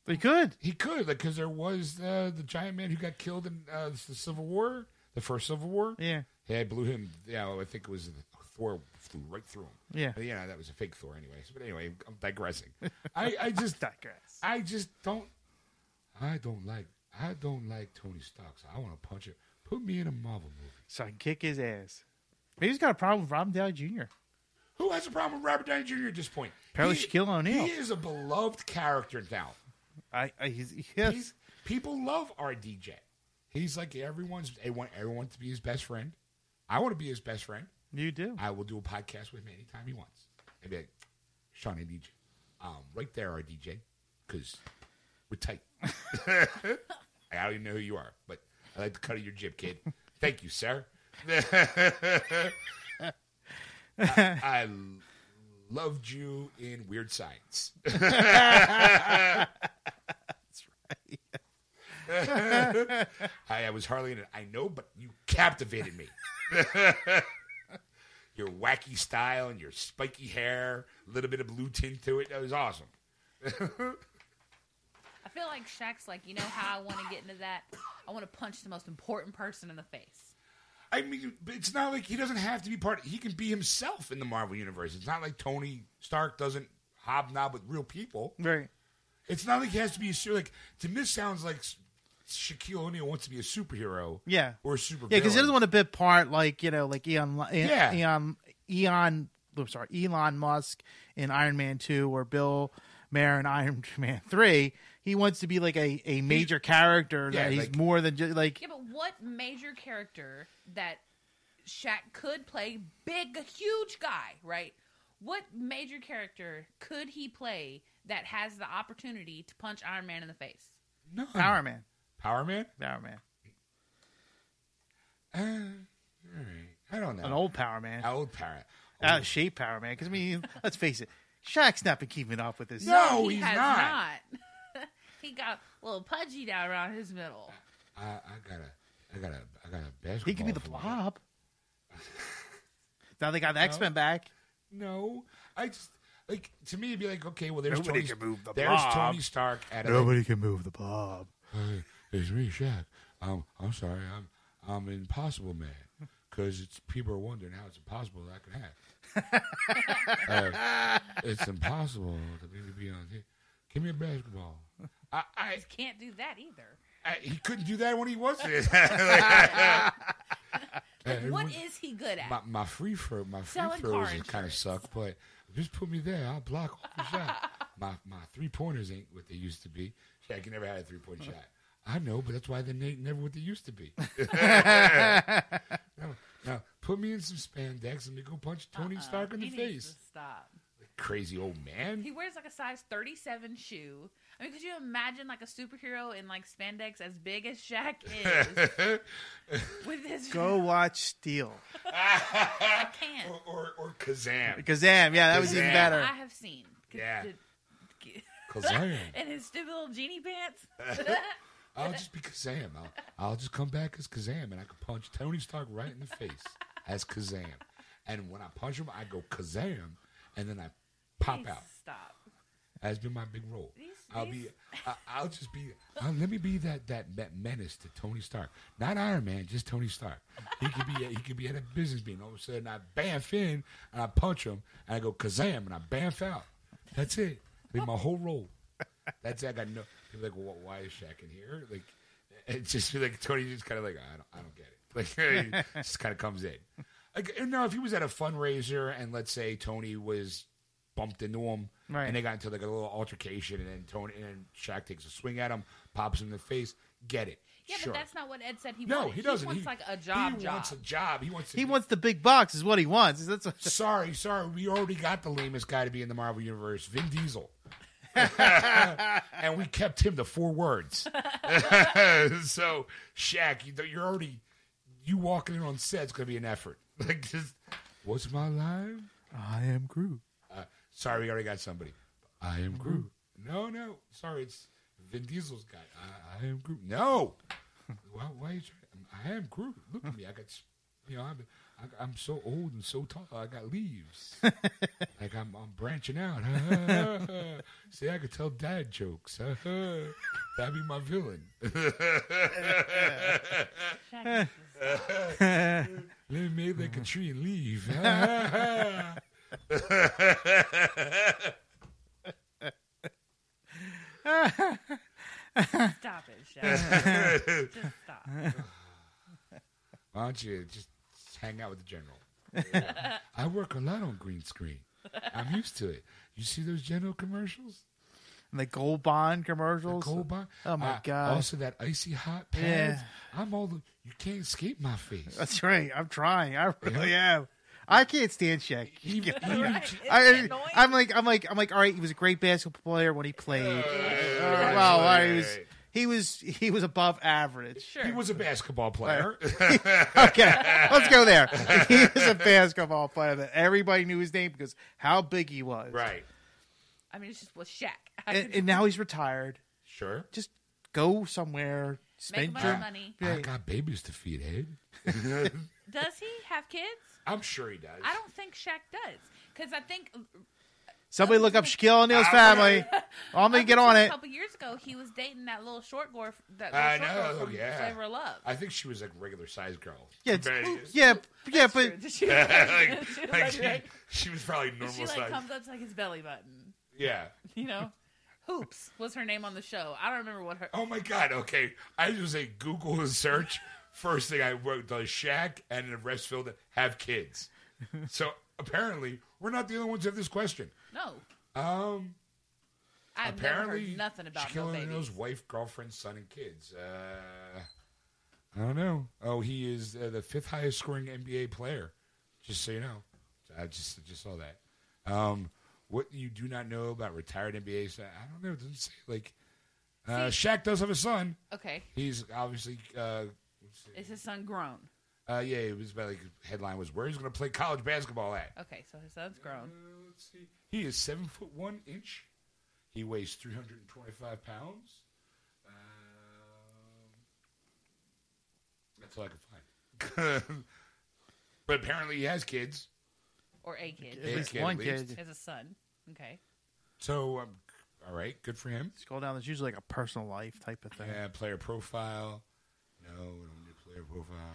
He could. He could, like, because there was uh, the Giant Man who got killed in uh, the Civil War, the first Civil War. Yeah, yeah, I blew him. Yeah, you know, I think it was Thor flew right through him. Yeah, but, you know, that was a fake Thor, anyway. But anyway, I'm digressing. I, I just digress. I just don't. I don't like. I don't like Tony Stark, so I want to punch him. Put me in a Marvel movie so I can kick his ass. Maybe he's got a problem with Robert Downey Junior Who has a problem with Robert Downey Junior at this point? Apparently Shaquille O'Neal. He is a beloved character now. I, I he's, yes. he's people love R D J. He's like everyone's. They want everyone to be his best friend. I want to be his best friend. You do. I will do a podcast with him anytime he wants. I'd be like, Sean and D J, um, right there, R D J, because we're tight. I don't even know who you are, but I like the cut of your jib, kid. Thank you, sir. I, I loved you in Weird Science. That's right. I, I was hardly in it. I know, but you captivated me. Your wacky style and your spiky hair, a little bit of blue tint to it. That was awesome. I feel like Shaq's like, you know how I want to get into that? I want to punch the most important person in the face. I mean, it's not like he doesn't have to be part of, he can be himself in the Marvel Universe. It's not like Tony Stark doesn't hobnob with real people. Right. It's not like he has to be a, like, to me, it sounds like Shaquille O'Neal wants to be a superhero. Yeah. Or a super Yeah, because he doesn't want to be a part like, you know, like Elon, yeah. Elon, Elon, I'm sorry, Elon Musk in Iron Man two or Bill Maher in Iron Man three. He wants to be like a, a major character yeah, that he's like, more than just like. Yeah, but what major character that Shaq could play? Big, huge guy, right? What major character could he play that has the opportunity to punch Iron Man in the face? No. Power Man. Power Man? Power Man. Uh, all right. I don't know. An old Power Man. An old Power Man. Out of shape Power Man. Because, I mean, let's face it, Shaq's not been keeping up with this. No, he he's has not. not. He got a little pudgy down around his middle. I, I got a, I got a, I got a basketball. He could be the Blob. Now they got the no. X-Men back. No, I just like to me it'd be like, okay, well, there's nobody Tony, can move the There's Blob. Tony Stark. At nobody a, can move the Blob. Hey, it's me, Shaq. Um, I'm sorry, I'm, I'm Impossible Man, because it's people are wondering how it's impossible that I could have. uh, it's impossible to maybe be on here. Give me a basketball. I, I just can't do that either. I, he couldn't do that when he was there. Like, what is he good at? My, my free throw, my free Selling throws kind of suck, but just put me there. I'll block all the shot. My my three pointers ain't what they used to be. Shaq never had a three point shot. I know, but that's why they ain't never what they used to be. now, now put me in some spandex and me go punch Tony uh-uh. Stark in he the needs face. To stop. Crazy old man. He wears like a size thirty-seven shoe. I mean, could you imagine like a superhero in like spandex as big as Shaq is? With his go watch Steel. I can't. Or, or or Kazam. Kazam, yeah, that Kazam. was even better. I have seen. Yeah. Kazam. And his stupid little genie pants. I'll just be Kazam. I'll, I'll just come back as Kazam, and I can punch Tony Stark right in the face as Kazam. And when I punch him, I go Kazam, and then I pop Please out. Stop. That's been my big role. These, I'll these... be. I, I'll just be. I'll, let me be that, that that menace to Tony Stark. Not Iron Man, just Tony Stark. He could be. He could be at a business meeting. All of a sudden, I bamf in and I punch him and I go Kazam and I bamf out. That's it. I mean, my whole role. That's it. I got no. People are like, well, why is Shaq in here? Like, it's just like Tony just kind of like I don't. I don't get it. Like, it just kind of comes in. Like, no, if he was at a fundraiser and let's say Tony was bumped into him, right, and they got into like a little altercation, and then Tony and then Shaq takes a swing at him, pops him in the face. Get it? Yeah, sure. But that's not what Ed said he wanted. No, he doesn't. He wants he, like a job. He job. wants a job. He wants. To he be, wants the big bucks. Is what he wants. That's what... Sorry, sorry. We already got the lamest guy to be in the Marvel Universe, Vin Diesel, and we kept him to four words. So Shaq, you, you're already you walking in on set's gonna be an effort. Like, just, what's my line? I am Groot. Uh, sorry, we already got somebody. I am Groot. No, no. Sorry, it's Vin Diesel's guy. I, I am Groot. No. why, why are you trying? I am Groot. Look at me. I got, you know, I'm, I, I'm so old and so tall. I got leaves. Like I'm, I'm branching out. See, I could tell dad jokes. That'd be my villain. Let me make like a tree and leave. Stop it, Shaq. Just stop. Why don't you just hang out with the general? Yeah. I work a lot on green screen. I'm used to it. You see those general commercials? And the Gold Bond commercials? The Gold Bond. Oh, my uh, God. Also that icy hot pads. Yeah. I'm all the, you can't escape my face. That's right. I'm trying. I really yeah. am. I can't stand Shaq. He, he, right. I, I'm like, I'm like, I'm like. All right, he was a great basketball player when he played. Right. Well, right. Right. He was, He was he was above average. Sure. He was a basketball player. Okay, let's go there. He was a basketball player that everybody knew his name because how big he was. Right. I mean, it's just was Shaq. And, and now he's retired. Sure. Just go somewhere. Spend Make your money. I, I got babies to feed, eh? Does he have kids? I'm sure he does. I don't think Shaq does because I think. Somebody look up Shaquille O'Neal's family. I'm gonna get on it. A couple years ago, he was dating that little short girl. That little I short know, girl from yeah. Flavor of Love. I think she was like regular size girl. Yeah, it's, yeah, yeah, but she, like, she, was like, she, she was probably normal she, size. She like comes up to like his belly button. Yeah, you know, Hoops was her name on the show. I don't remember what her. Oh my god! Okay, I just say Google and search. First thing I wrote: does Shaq and the Restfield have kids? So apparently, we're not the only ones who have this question. No. Um, I've apparently, never heard nothing about Shaquille no O'Neal's wife, girlfriend, son, and kids. Uh, I don't know. Oh, he is uh, the fifth highest scoring N B A player. Just so you know, I just just saw that. Um, what you do not know about retired N B A? So I don't know. It doesn't say like uh, Shaq does have a son. Okay. He's obviously. Uh, is his son grown? Uh, yeah, it was about like headline was where he's going to play college basketball at. Okay, so his son's grown. Uh, let's see. He is seven foot one inch. He weighs three hundred and twenty-five pounds. Um, that's all I could find. But apparently, he has kids, or a kid. At least one kid has a son. Okay. So, um, all right, good for him. Scroll down. There's usually like a personal life type of thing. Yeah, player profile. No. no.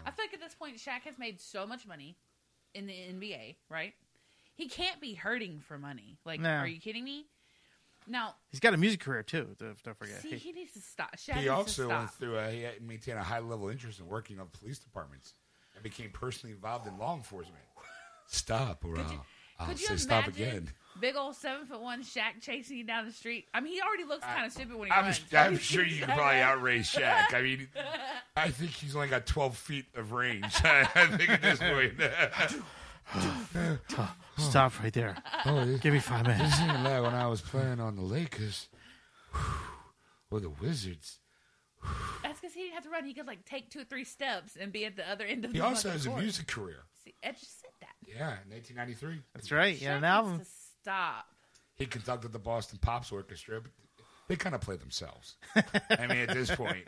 I feel like at this point, Shaq has made so much money in the N B A, right? He can't be hurting for money. Like, nah. Are you kidding me? Now he's got a music career too. Don't forget. See, he, he needs to stop. Shaq he also went through. A, he maintained a high level interest in working on police departments and became personally involved in law enforcement. Stop, or I'll, you, I'll say stop again. Big old seven foot one Shaq chasing you down the street. I mean, he already looks kind of stupid when he I'm, runs. I'm sure you can probably outrace Shaq. I mean, I think he's only got twelve feet of range. I think at this point. Stop right there. Oh, give me five minutes. This seemed like when I was playing on the Lakers or the Wizards. That's because he didn't have to run. He could like take two or three steps and be at the other end of the court. He also has a music career. See, Ed just said that. Yeah, in nineteen ninety-three. That's right. Yeah, an album. Stop. He conducted the Boston Pops Orchestra, but they kind of play themselves. I mean, at this point.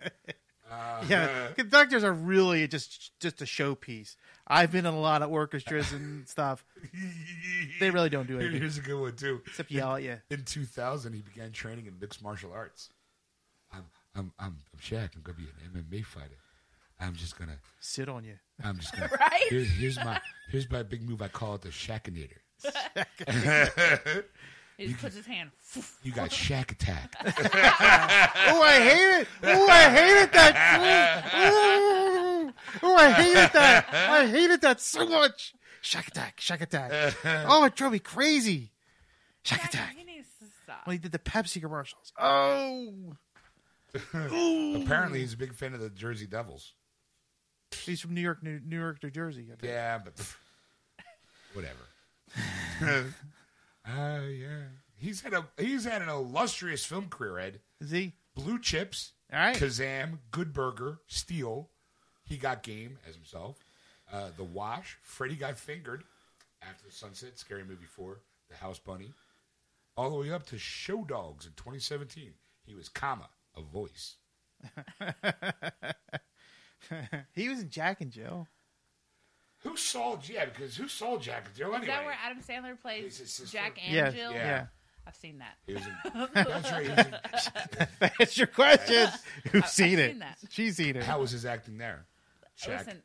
Uh, yeah, conductors are really just just a showpiece. I've been in a lot of orchestras and stuff. They really don't do anything. Here's a good one, too. Except yell at you. In two thousand, he began training in mixed martial arts. I'm, I'm, I'm, I'm Shaq. I'm going to be an M M A fighter. I'm just going to. Sit on you. I'm just going right? to. Here's, here's, my, here's my big move. I call it the Shaqinator. He puts his hand. You got Shaq attack. Oh, I hate it. Oh, I hated that. Oh, I hated that. I hated that so much. Shaq attack. Shaq attack. Oh, it drove me crazy. Shaq attack. He needs to stop. Well, he did the Pepsi commercials. Oh. Apparently, he's a big fan of the Jersey Devils. He's from New York, New, New York, New Jersey. I think. Yeah, but pff, whatever. uh, yeah, he's had a he's had an illustrious film career. Ed, is he? Blue Chips, all right. Kazam, Good Burger, Steel. He got game as himself. Uh, the Wash, Freddy Got Fingered, After the Sunset, Scary Movie Four, The House Bunny, all the way up to Show Dogs in twenty seventeen. He was comma a voice. He was in Jack and Jill. Who saw yeah? Because who saw Jack and Jill anyway? Is that where Adam Sandler plays Jack and yeah, Jill? Yeah. yeah, I've seen that. He was in, that's, right, he was in, that's your question. Who's I, seen I've it? Seen that. She's seen it. How was his acting there? Jack. Listen,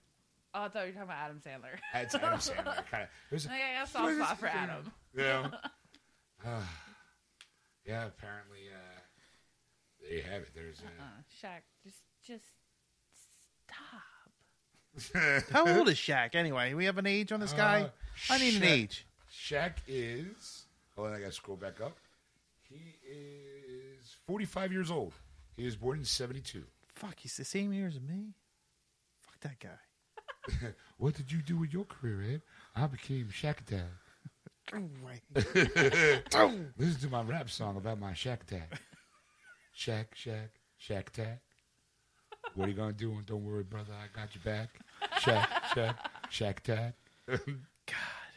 oh, I thought you were talking about Adam Sandler. That's Adam Sandler. Kind of. Like, I saw a spot for Adam. Yeah. Uh, yeah. Apparently, uh, there you have it. There's uh, uh-uh. Shaq. Just, just stop. How old is Shaq anyway? We have an age on this guy. Uh, I need Shaq, an age. Shaq is. Hold on, I gotta scroll back up. He is forty-five years old. He was born in seventy-two. Fuck, he's the same year as me. Fuck that guy. What did you do with your career, Ed? I became Shaq Attack. Listen to my rap song about my Shaq Attack. Shaq, Shaq, Shack Tack. What are you going to do? And don't worry, brother. I got your back. Shack, Shack, Shack Tack. God.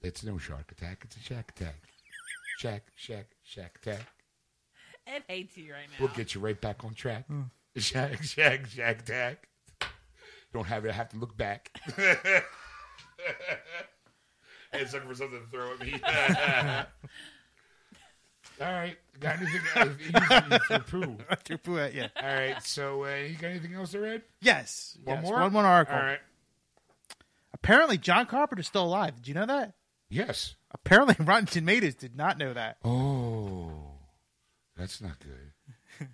It's no shark attack. It's a shack attack. Shack, Shack, Shack Tack. It hates you right now. We'll get you right back on track. Mm. Shack, Shack, Shack Tack. Don't have it. I have to look back. I was looking for something to throw at me. All right. Got anything else? Threw poo. Threw poo at you. All right. So uh, you got anything else to read? Yes. One yes. more? One more article. All right. Apparently, John Carpenter's still alive. Did you know that? Yes. Apparently, Rotten Tomatoes did not know that. Oh. That's not good.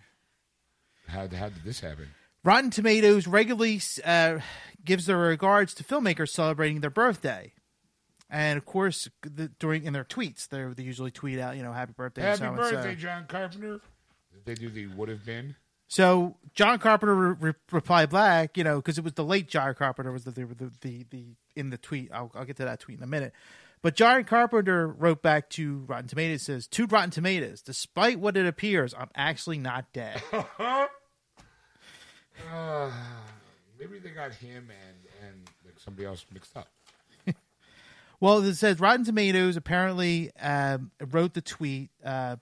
how, how did this happen? Rotten Tomatoes regularly uh, gives their regards to filmmakers celebrating their birthday. And, of course, the, during in their tweets, they usually tweet out, you know, happy birthday. Happy so birthday, so. John Carpenter. They do the would have been. So John Carpenter re- re- replied back, you know, because it was the late John Carpenter was the the, the, the, the in the tweet. I'll, I'll get to that tweet in a minute. But John Carpenter wrote back to Rotten Tomatoes, says, to Rotten Tomatoes, despite what it appears, I'm actually not dead. uh, maybe they got him and, and like somebody else mixed up. Well, it says Rotten Tomatoes apparently um, wrote the tweet, uh,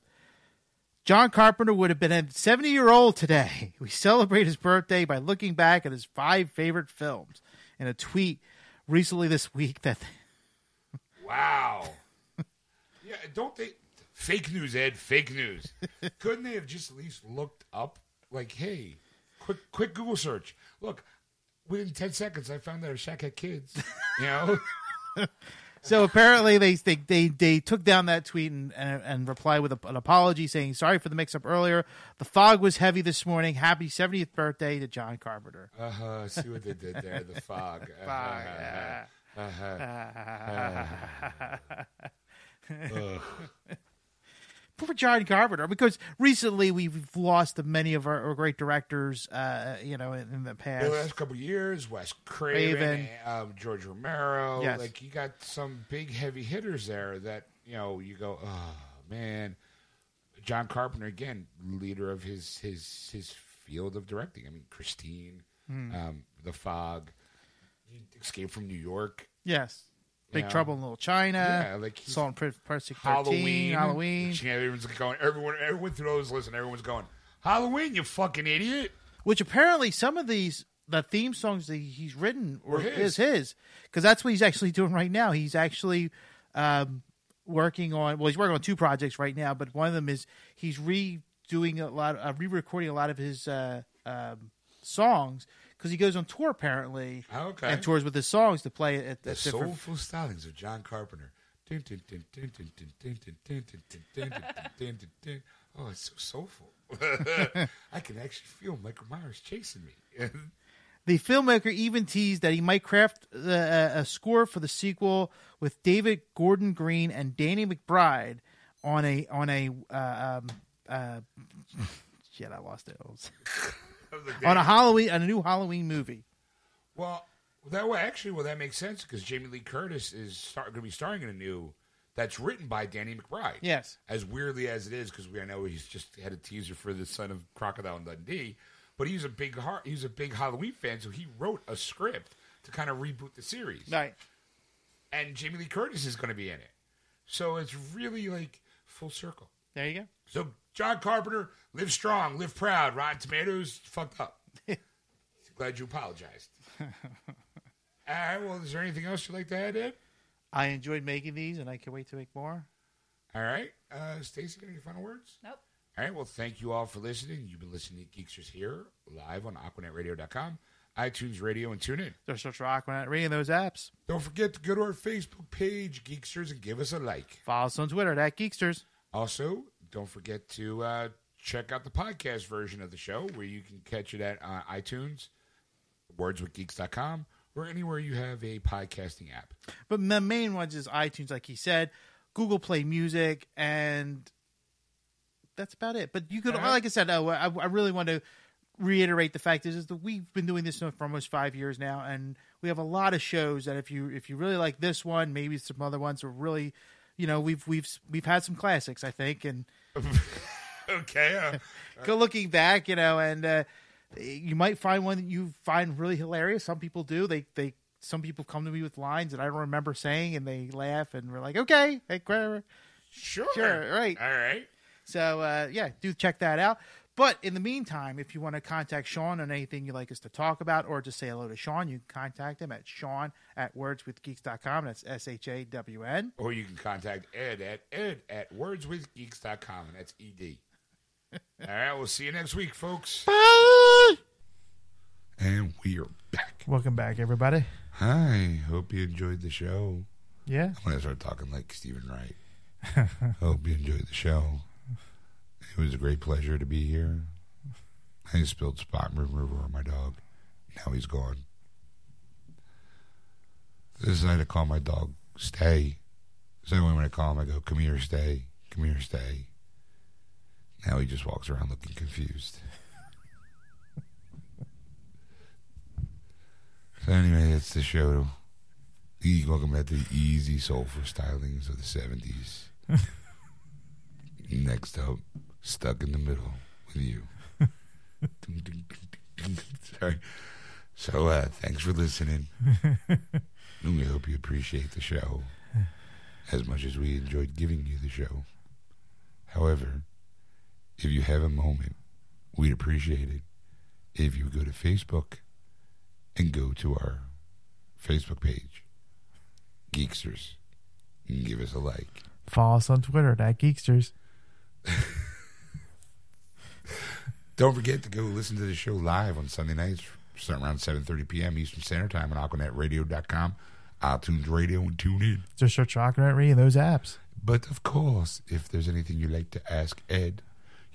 John Carpenter would have been a seventy-year-old today. We celebrate his birthday by looking back at his five favorite films. In a tweet recently this week that... Wow. Yeah, don't they... Fake news, Ed, fake news. Couldn't they have just at least looked up? Like, hey, quick quick Google search. Look, within ten seconds, I found out a shack had kids. You know? So apparently they, they they they took down that tweet and and, and replied with a, an apology saying, sorry for the mix-up earlier. The fog was heavy this morning. Happy seventieth birthday to John Carpenter. Uh-huh. See what they did there, the fog. Fog, uh-huh. Yeah. Uh-huh. Uh-huh. Uh-huh. Poor John Carpenter, because recently we've lost many of our, our great directors, uh, you know, in, in the past. The last couple of years, Wes Craven, Craven. Um, George Romero. Yes. Like, you got some big heavy hitters there that, you know, you go, oh, man. John Carpenter, again, leader of his his, his field of directing. I mean, Christine, mm. um, The Fog, Escape from New York. Yes. Big you know, Trouble in Little China. Yeah, like Saw and Percy Halloween. Halloween. Everyone's going. Everyone, everyone throws. Listen, everyone's going. Halloween, you fucking idiot. Which apparently some of these the theme songs that he's written or his. is his because that's what he's actually doing right now. He's actually um, working on. Well, he's working on two projects right now, but one of them is he's redoing a lot, uh, re-recording a lot of his uh, um, songs. Because he goes on tour, apparently, oh, okay. and tours with his songs to play at, at the different... soulful stylings of John Carpenter. Oh, it's so soulful. I can actually feel Michael Myers chasing me. The filmmaker even teased that he might craft the, uh, a score for the sequel with David Gordon Green and Danny McBride on a... on a uh, um, uh... Shit, I lost it. On a Halloween, on a new Halloween movie. Well, that well, actually, well, that makes sense because Jamie Lee Curtis is star- going to be starring in a new that's written by Danny McBride. Yes, as weirdly as it is, because we I know he's just had a teaser for the Son of Crocodile and Dundee, but he's a big heart, he's a big Halloween fan, so he wrote a script to kind of reboot the series. Right, and Jamie Lee Curtis is going to be in it, so it's really like full circle. There you go. So. John Carpenter, live strong, live proud. Rotten Tomatoes, fucked up. Glad you apologized. All right, well, is there anything else you'd like to add, Ed? I enjoyed making these, and I can't wait to make more. All right. Uh, Stacey, any final words? Nope. All right, well, thank you all for listening. You've been listening to Geeksters here, live on Aquanet Radio dot com, iTunes Radio, and TuneIn. Just search for Aquanet Radio and those apps. Don't forget to go to our Facebook page, Geeksters, and give us a like. Follow us on Twitter, at Geeksters. Also... Don't forget to uh, check out the podcast version of the show where you can catch it at uh, iTunes, words with geeks dot com, or anywhere you have a podcasting app. But the main ones is iTunes, like he said, Google Play Music, and that's about it. But you could, uh-huh. like I said, oh, I, I really want to reiterate the fact is, is that we've been doing this for almost five years now, and we have a lot of shows that if you if you really like this one, maybe some other ones are really, you know, we've we've we've had some classics, I think, and Okay. Uh, Go looking back, you know, and uh, you might find one that you find really hilarious. Some people do. They they some people come to me with lines that I don't remember saying, and they laugh, and we're like, okay, hey, whatever. Sure. Sure. Right. All right. So uh, yeah, do check that out. But in the meantime, if you want to contact Sean on anything you'd like us to talk about or just say hello to Sean, you can contact him at Sean at words with geeks dot com. That's S H A W N. Or you can contact Ed at Ed at words with geeks dot com. And that's E D. All right. We'll see you next week, folks. Bye. And we are back. Welcome back, everybody. Hi. Hope you enjoyed the show. Yeah. I'm going to start talking like Stephen Wright. Hope you enjoyed the show. It was a great pleasure to be here. I spilled spot remover on my dog. Now he's gone. I decided to call my dog Stay. So when I call him, I go, come here, Stay. Come here, Stay. Now he just walks around looking confused. So anyway, that's the show. Welcome back to the easy soulful stylings of the seventies. Next up, Stuck in the Middle with you. Sorry. So, uh, thanks for listening. We hope you appreciate the show as much as we enjoyed giving you the show. However, if you have a moment, we'd appreciate it if you go to Facebook and go to our Facebook page, Geeksters, and give us a like. Follow us on Twitter at Geeksters. Don't forget to go listen to the show live on Sunday nights starting around seven thirty p.m. Eastern Standard Time on aquanet radio dot com, iTunes Radio, and tune in. Just search Aquanet Radio, those apps. But of course, if there's anything you'd like to ask Ed,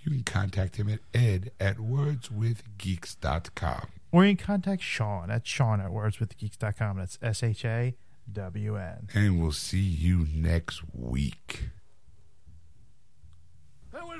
you can contact him at ed at words with geeks dot com. Or you can contact Sean at Sean at words with geeks dot com. That's S H A W N. And we'll see you next week. That was